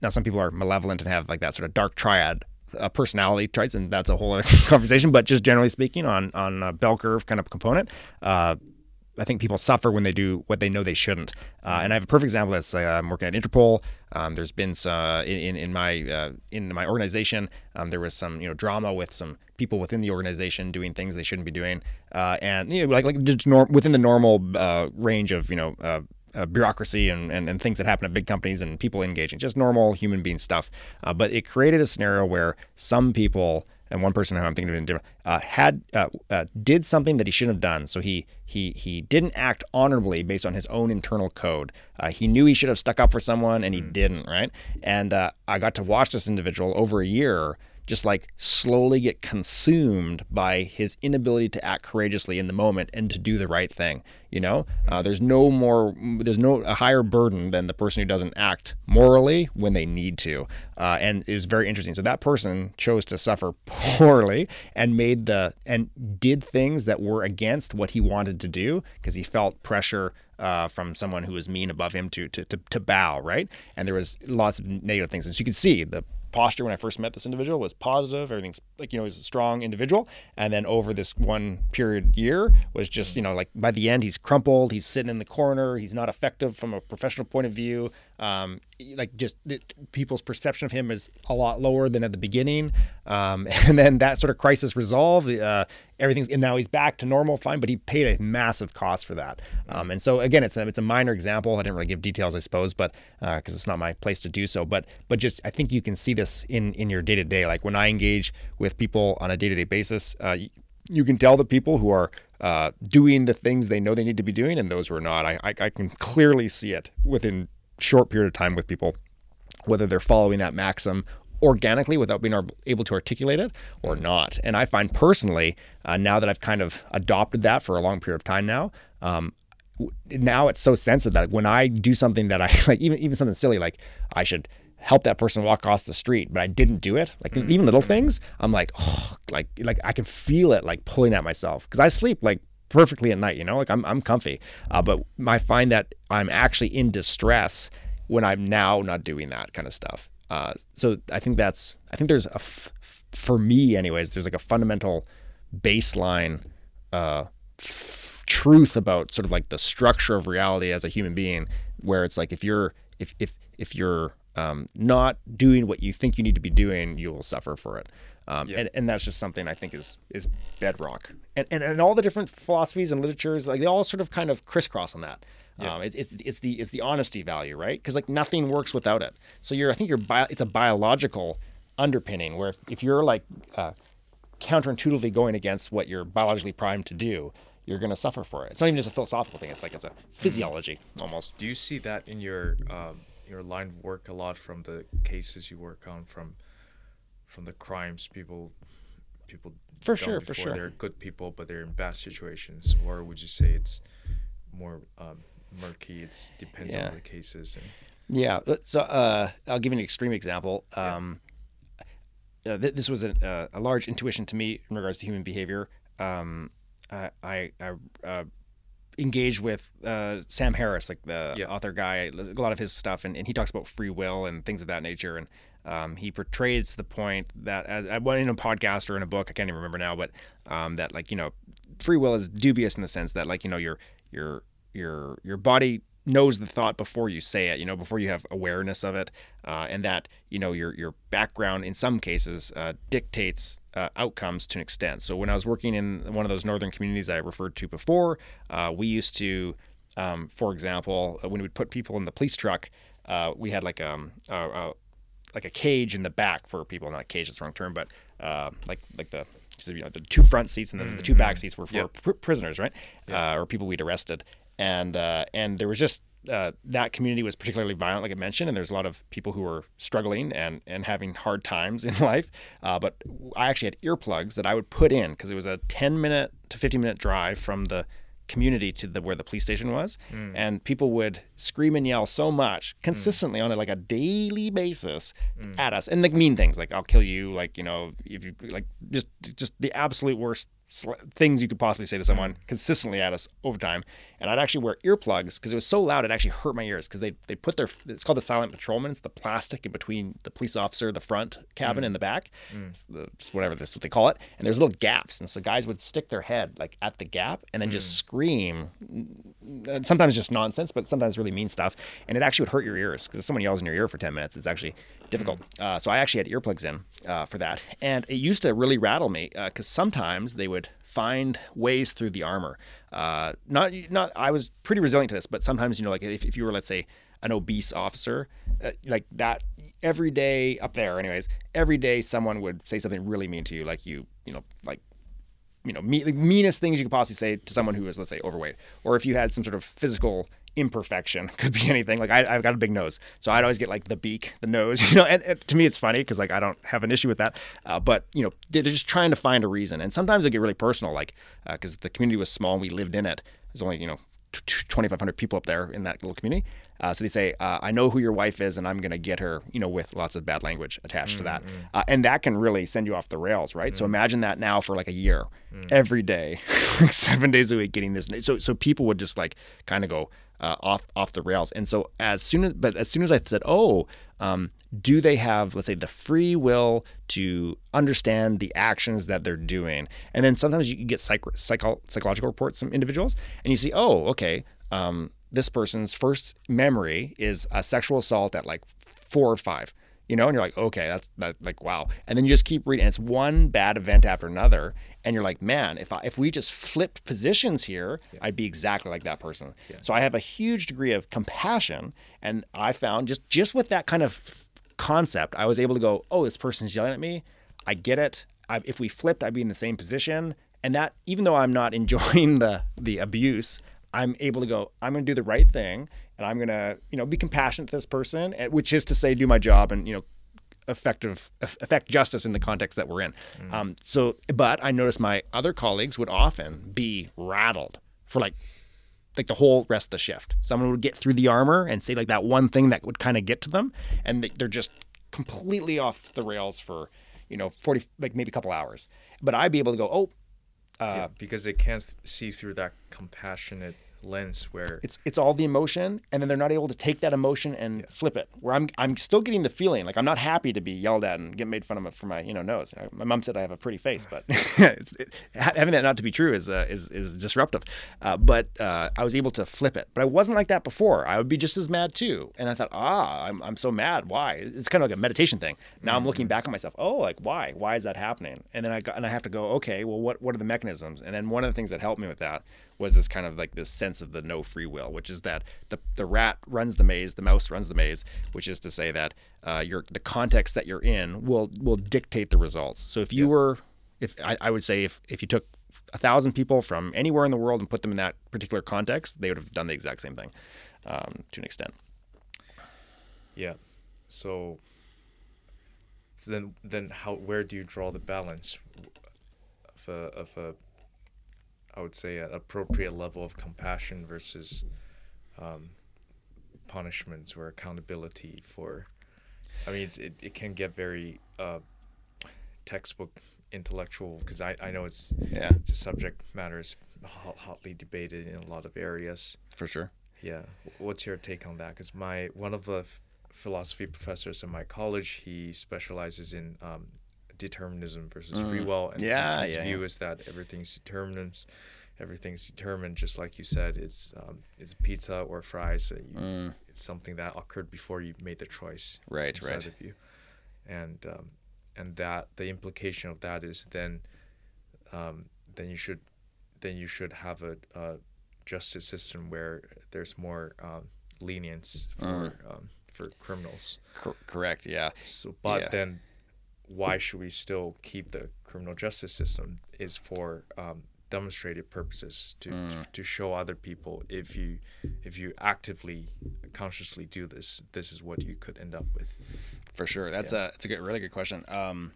now, some people are malevolent and have like that sort of dark triad Uh, personality traits, and that's a whole other conversation, but just generally speaking, on on a bell curve kind of component, uh I think people suffer when they do what they know they shouldn't. Uh, and I have a perfect example of this. Uh, I'm working at Interpol. Um, there's been uh, in in my uh, in my organization, um, there was some you know drama with some people within the organization doing things they shouldn't be doing, uh, and you know like like just norm- within the normal uh, range of you know uh, uh, bureaucracy and, and and things that happen at big companies and people engaging, just normal human being stuff. Uh, but it created a scenario where some people. And one person who I'm thinking of uh, had uh, uh, did something that he shouldn't have done. So he he he didn't act honorably based on his own internal code. Uh, he knew he should have stuck up for someone, and he mm. didn't. Right. And uh, I got to watch this individual over a year, just like slowly get consumed by his inability to act courageously in the moment and to do the right thing. You know, uh, there's no more, there's no a higher burden than the person who doesn't act morally when they need to. Uh, and it was very interesting. So that person chose to suffer poorly and made the, and did things that were against what he wanted to do because he felt pressure Uh, from someone who was mean above him to, to to to bow, right? And there was lots of negative things. And so you could see the posture when I first met this individual was positive. Everything's like, you know, he's a strong individual. And then over this one period year was just, you know, like by the end, he's crumpled. He's sitting in the corner. He's not effective from a professional point of view. Um, like just it, people's perception of him is a lot lower than at the beginning. Um, and then that sort of crisis resolved. Uh, everything's, and now he's back to normal, fine, but he paid a massive cost for that. Um, and so again, it's a, it's a minor example. I didn't really give details, I suppose, but, uh, cause it's not my place to do so, but, but just, I think you can see this in, in your day to day. Like when I engage with people on a day-to-day basis, uh, you, you can tell the people who are, uh, doing the things they know they need to be doing. And those who are not, I, I, I can clearly see it within short period of time with people, whether they're following that maxim organically without being able to articulate it or not. And I find personally, uh, now that I've kind of adopted that for a long period of time now, um, now it's so sensitive that when I do something that I like, even, even something silly, like I should help that person walk across the street, but I didn't do it. Like mm-hmm. even little things, I'm like, oh, like, like I can feel it like pulling at myself because I sleep like perfectly at night, you know, like I'm, I'm comfy. Uh, but I find that I'm actually in distress when I'm now not doing that kind of stuff. Uh, so I think that's, I think there's a, f- for me anyways, there's like a fundamental baseline uh, f- truth about sort of like the structure of reality as a human being, where it's like, if you're, if, if, if you're um, not doing what you think you need to be doing, you will suffer for it. Um, yeah. and, and that's just something I think is, is bedrock, and, and, and all the different philosophies and literatures, like they all sort of kind of crisscross on that. Yeah. Um, it's, it's, it's the, it's the honesty value, right? Cause like nothing works without it. So you're, I think you're, bio, it's a biological underpinning where if, if you're like, uh, counterintuitively going against what you're biologically primed to do, you're going to suffer for it. It's not even just a philosophical thing. It's like, it's a physiology almost. Do you see that in your, um, your line of work a lot from the cases you work on from, from the crimes people people for sure for sure they're good people but they're in bad situations, or would you say it's more um, murky? It depends yeah. on the cases and... yeah so uh, I'll give you an extreme example. um, yeah. uh, th- this was a, uh, a large intuition to me in regards to human behavior. um, I, I, I uh, engaged with uh, Sam Harris, like the yeah. author guy, a lot of his stuff, and, and he talks about free will and things of that nature, and Um, he portrays the point that I went in a podcast or in a book, I can't even remember now, but um, that like, you know, free will is dubious in the sense that like, you know, your your your your body knows the thought before you say it, you know, before you have awareness of it, uh, and that, you know, your your background in some cases uh, dictates uh, outcomes to an extent. So when I was working in one of those northern communities I referred to before, uh, we used to, um, for example, when we would put people in the police truck, uh, we had like um, a, a like a cage in the back for people, not a cage, that's the wrong term, but uh, like like the, you know, the two front seats and then mm-hmm. the two back seats were for yep. pr- prisoners, right? Yep. Uh, or people we'd arrested. And uh, and there was just, uh, that community was particularly violent, like I mentioned, and there's a lot of people who were struggling and, and having hard times in life. Uh, but I actually had earplugs that I would put in because it was a ten minute to fifteen minute drive from the community to the where the police station was, mm. and people would scream and yell so much consistently mm. on a, like a daily basis mm. at us, and like mean things like "I'll kill you," like, you know, if you like just just the absolute worst sl- things you could possibly say to someone consistently at us over time. And I'd actually wear earplugs because it was so loud it actually hurt my ears, because they they put their, it's called the silent patrolman. It's the plastic in between the police officer, the front cabin, mm. and the back, mm. it's the, it's whatever that's what they call it. And there's little gaps. And so guys would stick their head like at the gap and then mm. just scream. Sometimes just nonsense, but sometimes really mean stuff. And it actually would hurt your ears, because if someone yells in your ear for ten minutes, it's actually difficult. Uh, so I actually had earplugs in uh, for that. And it used to really rattle me because uh, sometimes they would find ways through the armor. Uh, not, not. I was pretty resilient to this, but sometimes, you know, like if, if you were, let's say, an obese officer, uh, like that every day up there, anyways, every day someone would say something really mean to you, like you, you know, like, you know, mean, like meanest things you could possibly say to someone who is, let's say, overweight. Or if you had some sort of physical imperfection, could be anything. Like I, I've got a big nose, so I'd always get like the beak, the nose, you know. And, and to me, it's funny because like I don't have an issue with that. Uh, but you know, they're just trying to find a reason. And sometimes it get really personal, like because uh, the community was small and we lived in it. There's only you know twenty-five hundred people up there in that little community. Uh, so they say, uh, "I know who your wife is, and I'm gonna get her," you know, with lots of bad language attached mm-hmm. to that. Uh, and that can really send you off the rails, right? Mm-hmm. So imagine that now for like a year, mm-hmm. every day, like seven days a week, getting this. So so people would just like kind of go. Uh, off off the rails. And so as soon as, but as soon as I said, oh, um, do they have, let's say, the free will to understand the actions that they're doing? And then sometimes you can get psych, psycho, psychological reports from individuals, and you see, oh, okay, um, this person's first memory is a sexual assault at like four or five, you know, and you're like, okay, that's, that's like, wow. And then you just keep reading, and it's one bad event after another. And you're like, man, if I, if we just flipped positions here, yeah. I'd be exactly like that person. Yeah. So I have a huge degree of compassion. And I found just, just with that kind of concept, I was able to go, oh, this person's yelling at me. I get it. I've, if we flipped, I'd be in the same position. And that, even though I'm not enjoying the the abuse, I'm able to go, I'm going to do the right thing. And I'm going to, you know, be compassionate to this person, which is to say, do my job and, you know, effective affect justice in the context that we're in. Mm. Um, so, but I noticed my other colleagues would often be rattled for like, like the whole rest of the shift. Someone would get through the armor and say like that one thing that would kind of get to them, and they're just completely off the rails for, you know, forty, like maybe a couple hours. But I'd be able to go, oh, uh, yeah, because they can't see through that compassionate lens where it's it's all the emotion, and then they're not able to take that emotion and yeah. flip it. Where I'm I'm still getting the feeling like I'm not happy to be yelled at and get made fun of for my you know nose. My mom said I have a pretty face, but it's, it, having that not to be true is uh, is is disruptive. Uh, but uh, I was able to flip it. But I wasn't like that before. I would be just as mad too. And I thought, ah, I'm I'm so mad. Why? It's kind of like a meditation thing. Now mm-hmm. I'm looking back at myself. Oh, like why? Why is that happening? And then I got, and I have to go. Okay, well, what what are the mechanisms? And then one of the things that helped me with that was this kind of like this sense of the no free will, which is that the the rat runs the maze, the mouse runs the maze, which is to say that uh, your the context that you're in will will dictate the results. So if you yeah. were, if I, I would say if, if you took a thousand people from anywhere in the world and put them in that particular context, they would have done the exact same thing um, to an extent. Yeah. So then then how where do you draw the balance of a, of a I would say an appropriate level of compassion versus um, punishments or accountability for, I mean, it's, it, it can get very uh, textbook intellectual, because I, I know it's, yeah. it's a subject matter is hot, hotly debated in a lot of areas. For sure. Yeah. What's your take on that? Because my, one of the philosophy professors in my college, he specializes in um, determinism versus mm. free will, and yeah, his yeah, view yeah. is that everything's determinants, everything's determined. Just like you said, it's um, it's pizza or fries. You, mm. It's something that occurred before you made the choice right, inside right. of you, and um, and that the implication of that is then, um, then you should, then you should have a, a justice system where there's more um, lenience for mm. um, for criminals. Co- correct. Yeah. So, but yeah. then. Why should we still keep the criminal justice system? Is for um, demonstrative purposes to, mm. to to show other people if you if you actively consciously do this, this is what you could end up with. For sure, that's yeah. a that's a good, really good question. Um,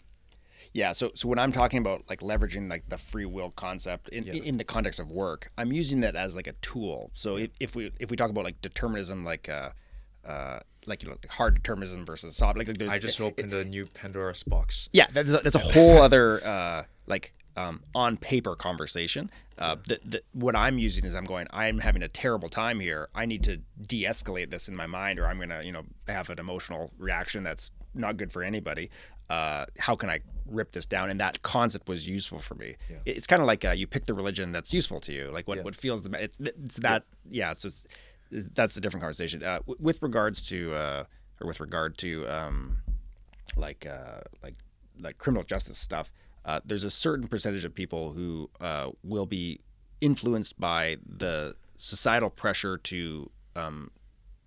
yeah, so so when I'm talking about like leveraging like the free will concept in, yeah. in, in the context of work, I'm using that as like a tool. So if, if we if we talk about like determinism, like. Uh, uh, like, you know, like hard determinism versus soft. Like, like I just opened it, a new Pandora's box. Yeah, that's a, that's a whole other, uh, like um, on paper conversation. Uh, the, the, what I'm using is I'm going, I'm having a terrible time here. I need to de-escalate this in my mind, or I'm going to, you know, have an emotional reaction that's not good for anybody. Uh, how can I rip this down? And that concept was useful for me. Yeah. It's kind of like uh, you pick the religion that's useful to you. Like what, yeah. what feels the best. It, it's that, yeah. yeah so it's, that's a different conversation. Uh, w- with regards to, uh, or with regard to, um, like, uh, like, like criminal justice stuff. Uh, there's a certain percentage of people who uh, will be influenced by the societal pressure to um,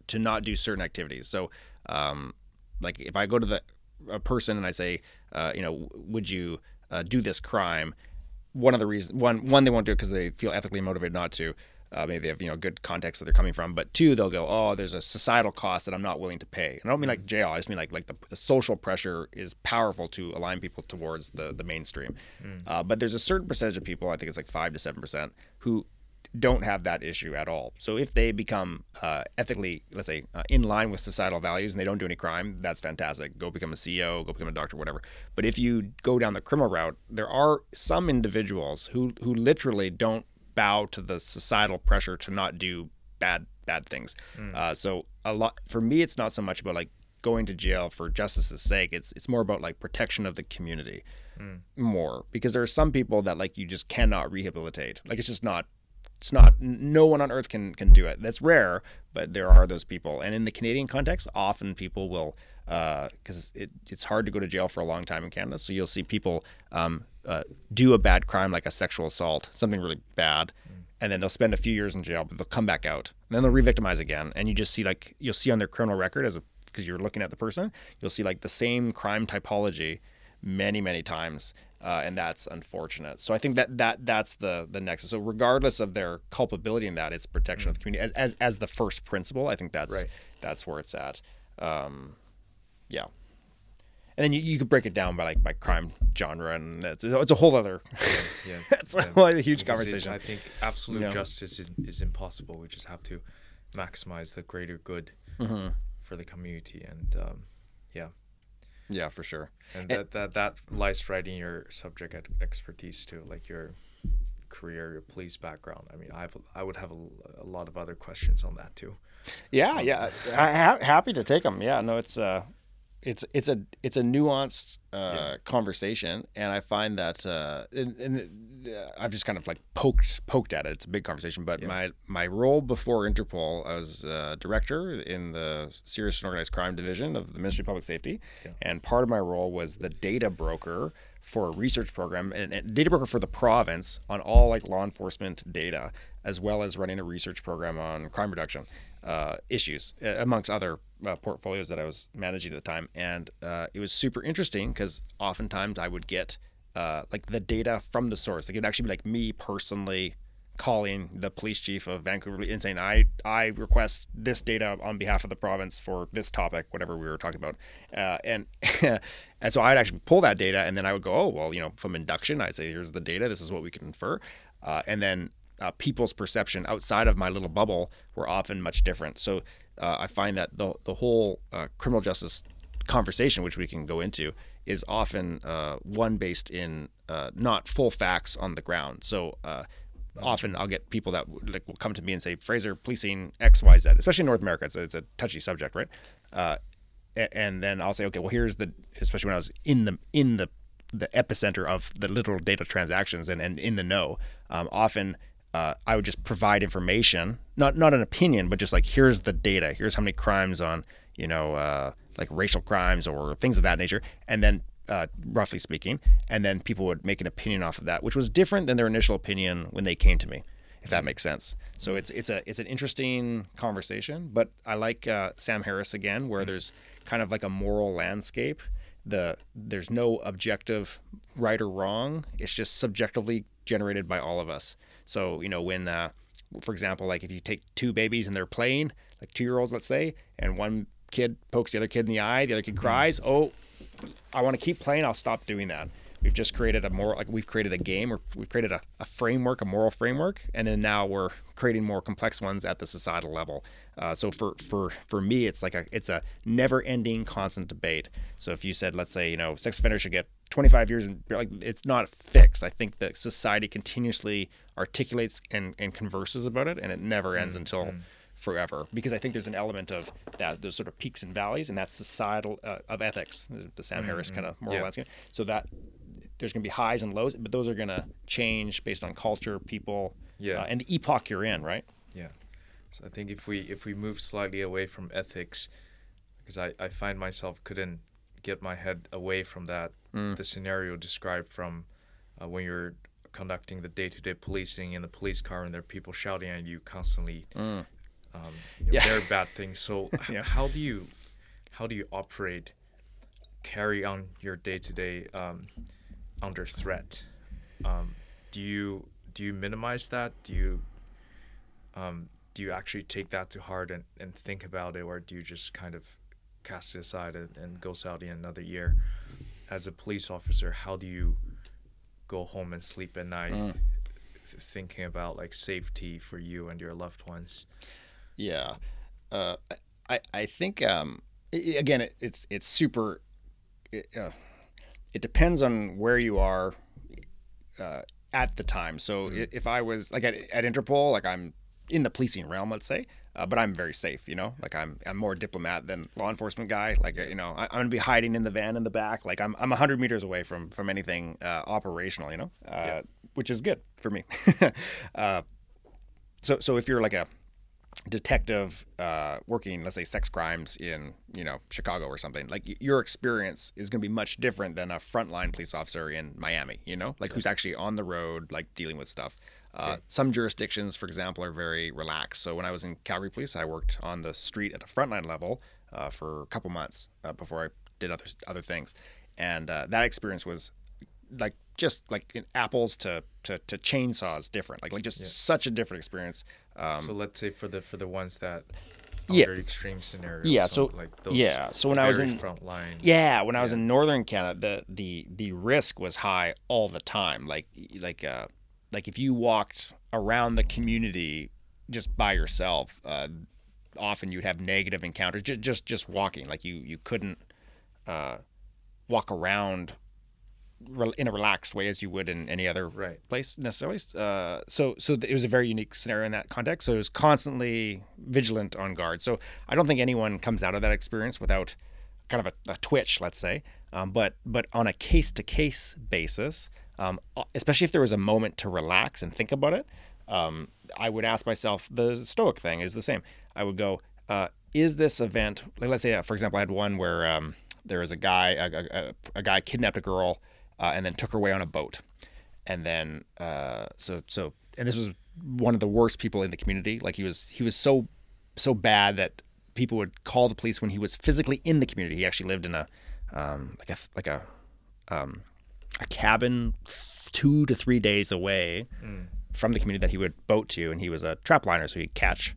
to not do certain activities. So, um, like if I go to the a person and I say, uh, you know, would you uh, do this crime? One of the reasons, one one they won't do it because they feel ethically motivated not to. Uh, maybe they have, you know, good context that they're coming from. But two, they'll go, oh, there's a societal cost that I'm not willing to pay. And I don't mean like jail. I just mean like like the, the social pressure is powerful to align people towards the, the mainstream. Mm. Uh, but there's a certain percentage of people, I think it's like five to seven percent, who don't have that issue at all. So if they become uh, ethically, let's say, uh, in line with societal values and they don't do any crime, that's fantastic. Go become a C E O, go become a doctor, whatever. But if you go down the criminal route, there are some individuals who who literally don't bow to the societal pressure to not do bad bad things. Mm. Uh, so a lot for me, it's not so much about like going to jail for justice's sake. It's it's more about like protection of the community, mm. more because there are some people that like you just cannot rehabilitate. Like it's just not it's not no one on earth can can do it. That's rare, but there are those people. And in the Canadian context, often people will because uh, it, it's hard to go to jail for a long time in Canada. So you'll see people. Um, Uh, do a bad crime like a sexual assault, something really bad, mm. and then they'll spend a few years in jail, but they'll come back out, and then they'll re-victimize again. And you just see like you'll see on their criminal record as a because you're looking at the person, you'll see like the same crime typology many many times, uh, and that's unfortunate. So I think that that that's the the nexus. So regardless of their culpability in that, it's protection mm. of the community as, as as the first principle. I think that's right. That's where it's at. Um, yeah. And then you, you could break it down by like by crime genre, and that's, it's a whole other. Yeah, yeah. It's yeah. a huge conversation. It, I think absolute yeah. justice is, is impossible. We just have to maximize the greater good mm-hmm. for the community, and um, yeah, yeah, for sure. And, and that, that that lies right in your subject expertise too, like your career, your police background. I mean, I've I would have a, a lot of other questions on that too. Yeah, um, yeah, I, ha- happy to take them. Yeah, no, it's. Uh, It's it's a it's a nuanced uh, yeah. conversation, and I find that uh, and, and uh, I've just kind of like poked poked at it. It's a big conversation, but yeah. my my role before Interpol, I was uh, director in the Serious and Organized Crime Division of the Ministry of Public Safety, yeah. and part of my role was the data broker for a research program and, and data broker for the province on all like law enforcement data, as well as running a research program on crime reduction uh, issues, amongst other uh, portfolios that I was managing at the time. And uh, it was super interesting because oftentimes I would get uh, like the data from the source. Like it would actually be like me personally calling the police chief of Vancouver and saying, I, I request this data on behalf of the province for this topic, whatever we were talking about. Uh, and and so I'd actually pull that data, and then I would go, oh, well, you know, from induction, I'd say, here's the data. This is what we can infer. Uh, and then uh, people's perception outside of my little bubble were often much different. So uh, I find that the, the whole uh, criminal justice conversation, which we can go into, is often uh, one based in uh, not full facts on the ground. So, uh, often I'll get people that like will come to me and say, Fraser, policing X, Y, Z, especially in North America. It's a, it's a touchy subject, right? Uh, and, and then I'll say, okay, well, here's the, especially when I was in the in the, the epicenter of the literal data transactions and, and in the know, um, often uh, I would just provide information, not not an opinion, but just like, here's the data. Here's how many crimes on, you know, uh, like racial crimes or things of that nature. And then Uh, roughly speaking, and then people would make an opinion off of that, which was different than their initial opinion when they came to me, if that makes sense. So it's it's a it's an interesting conversation, but I like uh, Sam Harris again, where there's kind of like a moral landscape. The there's no objective right or wrong. It's just subjectively generated by all of us. So you know when, uh, for example, like if you take two babies and they're playing, like two-year-olds, let's say, and one kid pokes the other kid in the eye, the other kid cries. Oh. I want to keep playing. I'll stop doing that. We've just created a moral, like we've created a game, or we've created a, a framework, a moral framework, and then now we're creating more complex ones at the societal level. Uh, so for for for me, it's like a it's a never-ending, constant debate. So if you said, let's say, you know, sex offenders should get twenty-five years, and like it's not fixed. I think that society continuously articulates and, and converses about it, and it never ends mm-hmm. until forever, because I think there's an element of that, those sort of peaks and valleys, and that's societal uh, of ethics, the Sam Harris mm-hmm. kind of moral yeah. landscape. So that there's going to be highs and lows, but those are going to change based on culture, people, yeah. uh, and the epoch you're in, right? Yeah. So I think if we if we move slightly away from ethics, because I, I find myself couldn't get my head away from that, mm. the scenario described from uh, when you're conducting the day-to-day policing in the police car and there are people shouting at you constantly, mm. um, you know, yeah. they're bad things. So yeah. how do you how do you operate, carry on your day-to-day um, under threat? Um, do you do you minimize that? Do you um, do you actually take that to heart and, and think about it, or do you just kind of cast it aside and, and goes out in another year? As a police officer, how do you go home and sleep at night mm. f- thinking about like safety for you and your loved ones? Yeah, uh, I I think um, it, again it, it's it's super. It, uh, It depends on where you are uh, at the time. So mm-hmm. if I was like at, at Interpol, like I'm in the policing realm, let's say, uh, but I'm very safe, you know, like I'm I'm more diplomat than law enforcement guy. Like, you know, I, I'm going to be hiding in the van in the back. Like I'm I'm one hundred meters away from, from anything uh, operational, you know, uh, yeah. which is good for me. uh, so so if you're like a detective uh working, let's say, sex crimes in, you know, Chicago or something, like y- your experience is going to be much different than a frontline police officer in Miami, you know, like sure. who's actually on the road, like dealing with stuff. Uh sure. Some jurisdictions, for example, are very relaxed. So when I was in Calgary Police, I worked on the street at a frontline level uh for a couple months uh, before I did other other things, and uh, that experience was like just like in apples to, to, to chainsaws different, like like just yeah. such a different experience. Um, so let's say for the for the ones that yeah. under extreme scenarios, yeah. So, so like those yeah. So when I was in front line, yeah, when I yeah. was in northern Canada, the, the the risk was high all the time. Like like uh like if you walked around the community just by yourself, uh, often you'd have negative encounters just just, just walking. Like you you couldn't uh, walk around in a relaxed way as you would in any other right. place necessarily. Uh, so so it was a very unique scenario in that context. So it was constantly vigilant, on guard. So I don't think anyone comes out of that experience without kind of a, a twitch, let's say. Um, but but on a case-to-case basis, um, especially if there was a moment to relax and think about it, um, I would ask myself, the Stoic thing is the same. I would go, uh, is this event, like let's say, uh, for example, I had one where um, there was a guy, a, a, a guy kidnapped a girl, Uh, and then took her away on a boat. And then, uh, so, so, and this was one of the worst people in the community. Like he was, he was so, so bad that people would call the police when he was physically in the community. He actually lived in a, um, like a, like a, um, a cabin two to three days away mm. from the community that he would boat to. And he was a trap liner. So he'd catch,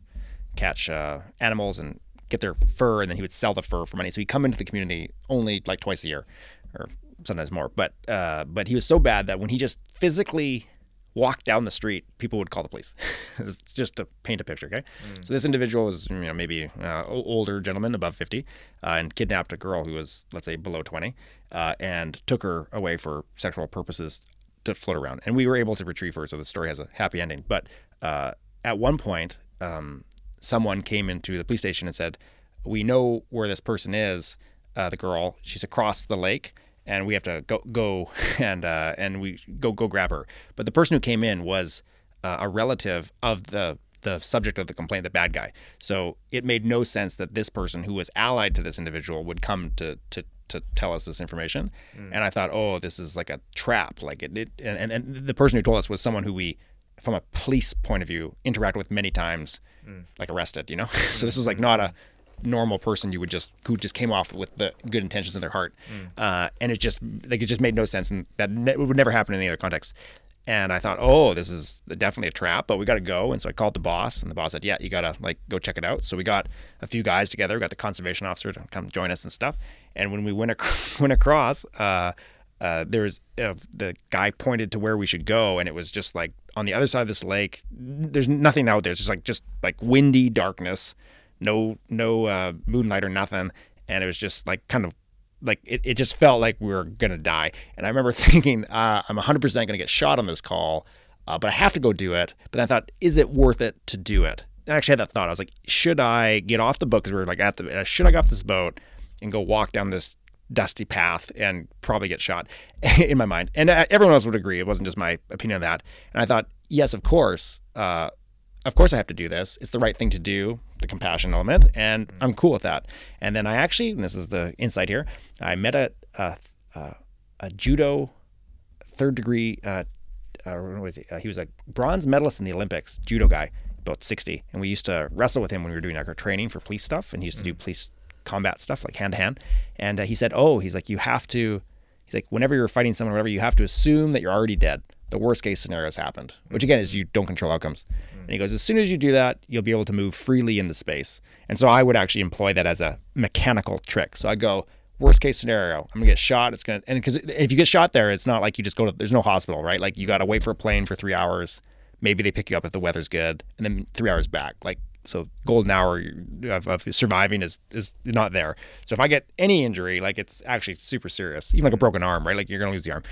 catch, uh, animals and get their fur. And then he would sell the fur for money. So he'd come into the community only like twice a year, or sometimes more, but uh, but he was so bad that when he just physically walked down the street, people would call the police. It's just to paint a picture, okay? Mm. So this individual was, you know, maybe uh, older gentleman, above fifty, uh, and kidnapped a girl who was, let's say, below twenty, uh, and took her away for sexual purposes to float around. And we were able to retrieve her, so the story has a happy ending. But uh, at one point, um, someone came into the police station and said, "We know where this person is, uh, the girl. She's across the lake. And we have to go go and uh, and we go go grab her." But the person who came in was uh, a relative of the the subject of the complaint, the bad guy. So it made no sense that this person who was allied to this individual would come to to, to tell us this information. Mm. And I thought, oh, this is like a trap. Like it, it and, and and the person who told us was someone who we, from a police point of view, interact with many times, mm. like arrested. You know, so this was like not a normal person you would just who just came off with the good intentions in their heart, mm. uh, and it just like it just made no sense, and that ne- would never happen in any other context. And I thought, oh, this is definitely a trap, but we got to go. And so I called the boss, and the boss said, yeah, you gotta like go check it out. So we got a few guys together, we got the conservation officer to come join us and stuff. And when we went ac- went across, uh, uh, there was uh, the guy pointed to where we should go, and it was just like on the other side of this lake. There's nothing out there. It's just like just like windy darkness, no no uh, moonlight or nothing, and it was just like kind of like it, it just felt like we were gonna die. And I remember thinking, uh, I'm one hundred percent gonna get shot on this call, uh, but I have to go do it. But then I thought, is it worth it to do it? I actually had that thought. I was like, should I get off the boat? Because we were like at the, should I get off this boat and go walk down this dusty path and probably get shot in my mind? And everyone else would agree. It wasn't just my opinion of that. And I thought, yes, of course. Uh, of course I have to do this. It's the right thing to do, the compassion element. And I'm cool with that. And then I actually, and this is the insight here, I met a, a, a, a judo third degree, uh, uh, what was he? Uh, he was a bronze medalist in the Olympics, judo guy, about sixty. And we used to wrestle with him when we were doing like our training for police stuff. And he used to do police combat stuff, like hand to hand. And uh, he said, oh, he's like, you have to, he's like, whenever you're fighting someone, whatever, you have to assume that you're already dead. The worst case scenario has happened, which again is you don't control outcomes. And he goes, as soon as you do that, you'll be able to move freely in the space. And so I would actually employ that as a mechanical trick. So I go, worst case scenario, I'm gonna get shot. It's gonna, and because if you get shot there, it's not like you just go to, there's no hospital, right? Like you gotta wait for a plane for three hours. Maybe they pick you up if the weather's good, and then three hours back. Like, so golden hour of, of surviving is, is not there. So if I get any injury, like it's actually super serious, even like a broken arm, right? Like you're going to lose the arm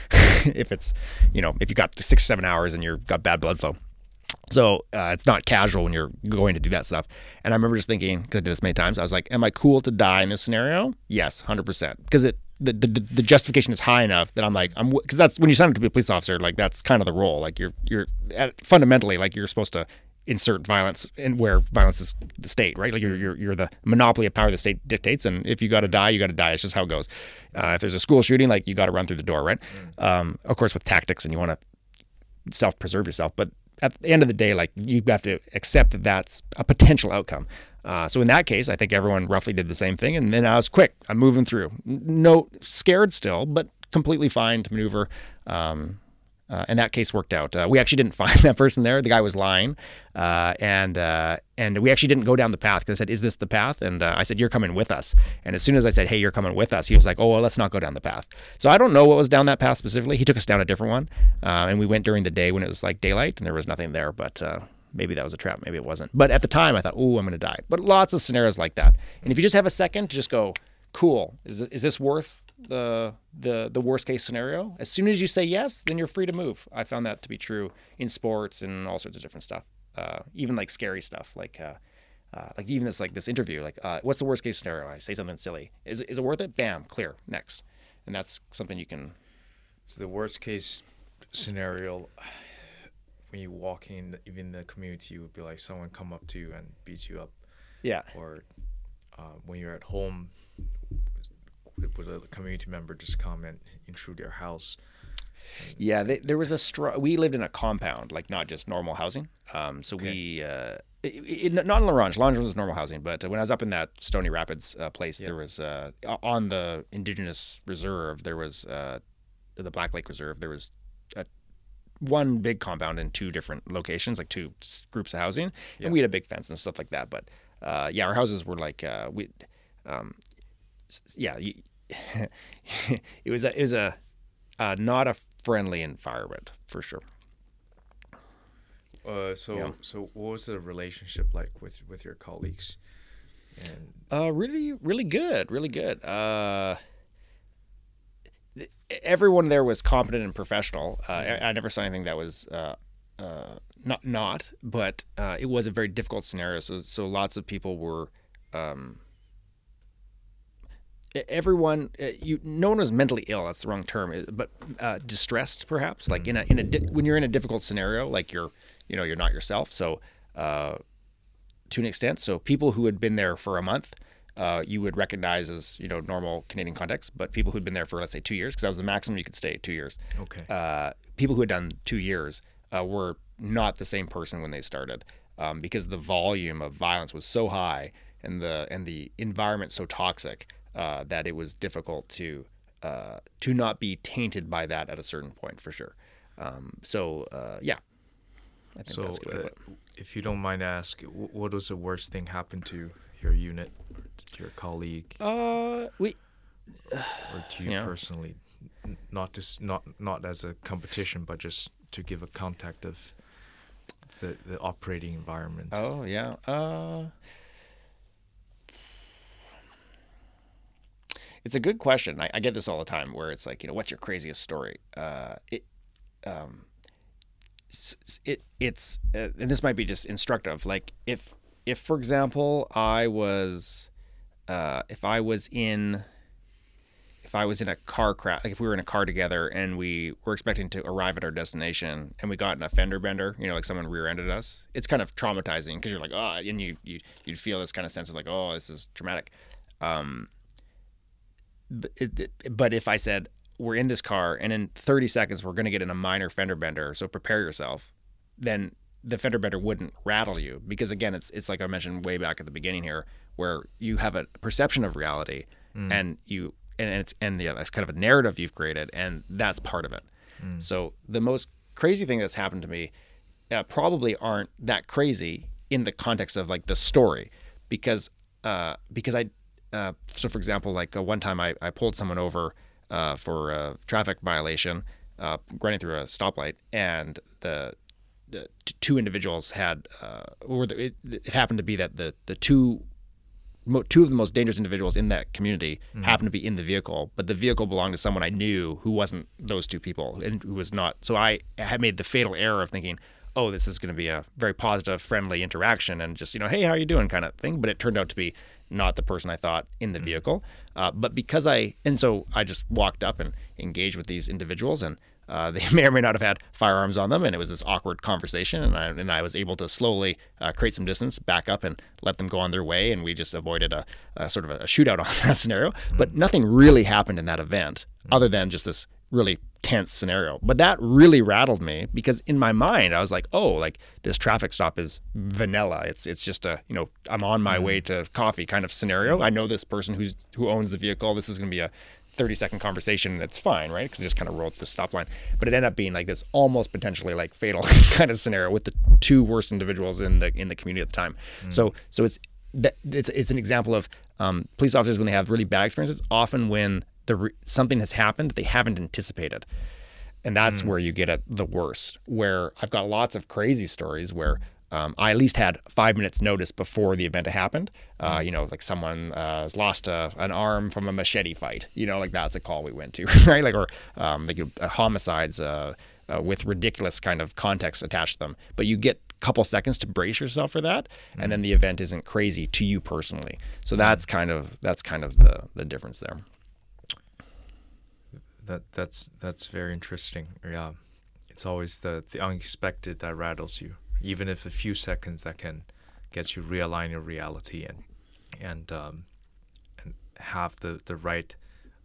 if it's, you know, if you got six, seven hours and you've got bad blood flow. So uh, it's not casual when you're going to do that stuff. And I remember just thinking, because I did this many times, I was like, am I cool to die in this scenario? Yes, one hundred percent. Because it, The, the the justification is high enough that I'm like, I'm, because that's when you sign up to be a police officer, like that's kind of the role. Like you're you're at, fundamentally, like you're supposed to insert violence in where violence is the state, right? Like you're you're, you're the monopoly of power the state dictates, and if you got to die, you got to die. It's just how it goes. Uh, if there's a school shooting, like you got to run through the door, right? Um, of course, with tactics, and you want to self preserve yourself, but at the end of the day, like you have to accept that that's a potential outcome. Uh, so in that case, I think everyone roughly did the same thing. And then I was quick. I'm moving through. No, scared still, but completely fine to maneuver. Um, uh, and that case worked out. Uh, we actually didn't find that person there. The guy was lying. Uh, and uh, and we actually didn't go down the path because I said, is this the path? And uh, I said, you're coming with us. And as soon as I said, hey, you're coming with us, he was like, oh, well, let's not go down the path. So I don't know what was down that path specifically. He took us down a different one. Uh, and we went during the day when it was like daylight and there was nothing there, but... Uh, Maybe that was a trap. Maybe it wasn't. But at the time, I thought, oh, I'm going to die. But lots of scenarios like that. And if you just have a second to just go, cool, is is this worth the the the worst case scenario? As soon as you say yes, then you're free to move. I found that to be true in sports and all sorts of different stuff, uh, even like scary stuff, like uh, uh, like even this like this interview, like uh, what's the worst case scenario? I say something silly. Is is it worth it? Bam, clear, next. And that's something you can. So the worst case scenario. When you walk in, even the community would be like someone come up to you and beat you up. Yeah. Or uh, when you're at home, would a community member just come and intrude your house? Yeah, they, there was a str- we lived in a compound, like not just normal housing. Um, so okay. we, uh, it, it, not in La Ronge, La Ronge was normal housing, but when I was up in that Stony Rapids uh, place, yeah. there was, uh, on the Indigenous Reserve, there was, uh, the Black Lake Reserve, there was a one big compound in two different locations, like two groups of housing. And yeah. we had a big fence and stuff like that. But uh, yeah, our houses were like, uh, we, um, yeah, you, it was a, it was a, uh, not a friendly environment for sure. Uh, so, yeah. so what was the relationship like with, with your colleagues? And... Uh, really, really good, really good. Uh, Everyone there was competent and professional. Uh, I, I never saw anything that was uh, uh, not not, but uh, it was a very difficult scenario. So, so lots of people were. Um, everyone, uh, you no one was mentally ill. That's the wrong term, but uh, distressed perhaps. Like in a in a di- when you're in a difficult scenario, like you're you know you're not yourself. So, uh, to an extent, so people who had been there for a month. Uh, you would recognize as, you know, normal Canadian context, but people who'd been there for, let's say, two years, because that was the maximum you could stay, two years. Okay. Uh, people who had done two years uh, were not the same person when they started um, because the volume of violence was so high and the and the environment so toxic uh, that it was difficult to uh, to not be tainted by that at a certain point, for sure. Um, so, uh, yeah. I think so, that's good. Uh, if you don't mind asking, what was the worst thing happened to your unit, to your colleague, uh, we, uh, or to you yeah. personally? not just not not as a competition, but just to give a context of the the operating environment. Oh yeah. Uh, it's a good question. I, I get this all the time, where it's like, you know, what's your craziest story? Uh, it, um, it's, it, it's, uh, and this might be just instructive. Like if, if for example, I was, uh, if I was in, if I was in a car crash, like if we were in a car together and we were expecting to arrive at our destination and we got in a fender bender, you know, like someone rear-ended us, it's kind of traumatizing because you're like, oh, and you, you, you'd feel this kind of sense of like, oh, this is traumatic. Um, But if I said, we're in this car and in thirty seconds we're going to get in a minor fender bender, so prepare yourself, then the fender bender wouldn't rattle you. Because again, it's it's like I mentioned way back at the beginning here, where you have a perception of reality mm. and you and it's and yeah, that's kind of a narrative you've created, and that's part of it. Mm. So the most crazy thing that's happened to me uh, probably aren't that crazy in the context of like the story, because uh, because I. Uh, so, for example, like uh, one time I, I pulled someone over uh, for a traffic violation, uh, running through a stoplight, and the, the t- two individuals had, uh, or the, it, it happened to be that the the two mo- two of the most dangerous individuals in that community mm-hmm. happened to be in the vehicle, but the vehicle belonged to someone I knew who wasn't those two people, and who was not. So I had made the fatal error of thinking, oh, this is going to be a very positive, friendly interaction, and just, you know, hey, how are you doing, kind of thing. But it turned out to be not the person I thought in the vehicle. Uh, but because I, and so I just walked up and engaged with these individuals, and uh, they may or may not have had firearms on them. And it was this awkward conversation. And I, and I was able to slowly uh, create some distance, back up and let them go on their way. And we just avoided a, a sort of a shootout on that scenario. Mm-hmm. But nothing really happened in that event mm-hmm. other than just this really tense scenario. But that really rattled me, because in my mind I was like, oh, like this traffic stop is vanilla. It's it's just a, you know, I'm on my mm-hmm. way to coffee kind of scenario. I know this person who's who owns the vehicle. This is going to be a thirty second conversation and it's fine, right? Because it just kind of rolled the stop line. But it ended up being like this almost potentially like fatal kind of scenario with the two worst individuals in the in the community at the time. Mm-hmm. So so it's that it's it's an example of um, police officers when they have really bad experiences, often when The re- something has happened that they haven't anticipated, and that's mm. where you get at the worst. Where I've got lots of crazy stories where um, I at least had five minutes notice before the event happened. Uh, mm. You know, like someone uh, has lost a, an arm from a machete fight. You know, like that's a call we went to, right? Like or um, like you know, homicides uh, uh, with ridiculous kind of context attached to them. But you get a couple seconds to brace yourself for that, mm. and then the event isn't crazy to you personally. So mm. that's kind of that's kind of the the difference there. That that's that's very interesting. Yeah, it's always the, the unexpected that rattles you, even if a few seconds that can get you realign your reality and and um, and have the the right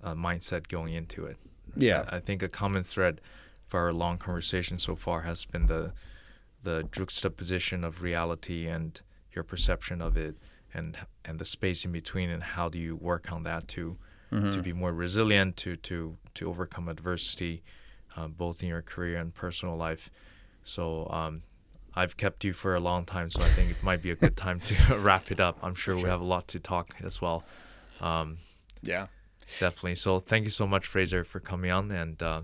uh, mindset going into it. Yeah, I, I think a common thread for our long conversation so far has been the the juxtaposition of reality and your perception of it, and and the space in between, and how do you work on that to mm-hmm. to be more resilient to to. to overcome adversity, uh, both in your career and personal life. So um, I've kept you for a long time, so I think it might be a good time to wrap it up. I'm sure, sure we have a lot to talk as well. Um, yeah. Definitely. So thank you so much, Fraser, for coming on. And uh,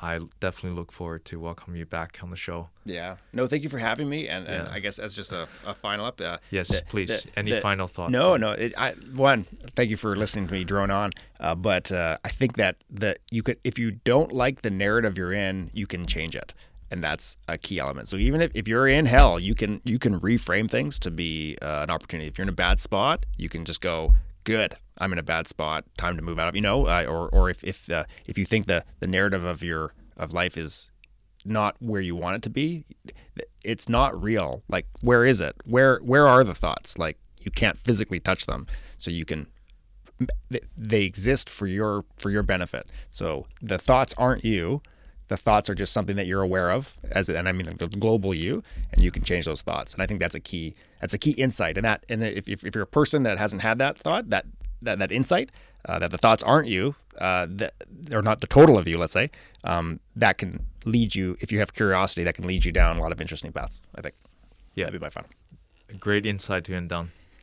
I definitely look forward to welcome you back on the show. Yeah. No, thank you for having me. And, and yeah. I guess as just a, a final up. Uh, yes, the, please. The, Any the, final thoughts? No, on? no. It, I, one, thank you for listening to me drone on. Uh, but uh, I think that the, you could, if you don't like the narrative you're in, you can change it. And that's a key element. So even if, if you're in hell, you can you can reframe things to be uh, an opportunity. If you're in a bad spot, you can just go, good, I'm in a bad spot, time to move out of, you know, uh, or or if if uh, if you think the, the narrative of your of life is not where you want it to be, it's not real. Like, where is it? Where where are the thoughts? Like, you can't physically touch them, so you can they exist for your for your benefit. So the thoughts aren't you. The thoughts are just something that you're aware of, as and I mean the global you, and you can change those thoughts. And I think that's a key that's a key insight. And that and if if you're a person that hasn't had that thought, that that, that insight, uh, that the thoughts aren't you, uh, that they're not the total of you, let's say, um, that can lead you, if you have curiosity, that can lead you down a lot of interesting paths, I think. Yeah. That'd be my final. Great insight to end on.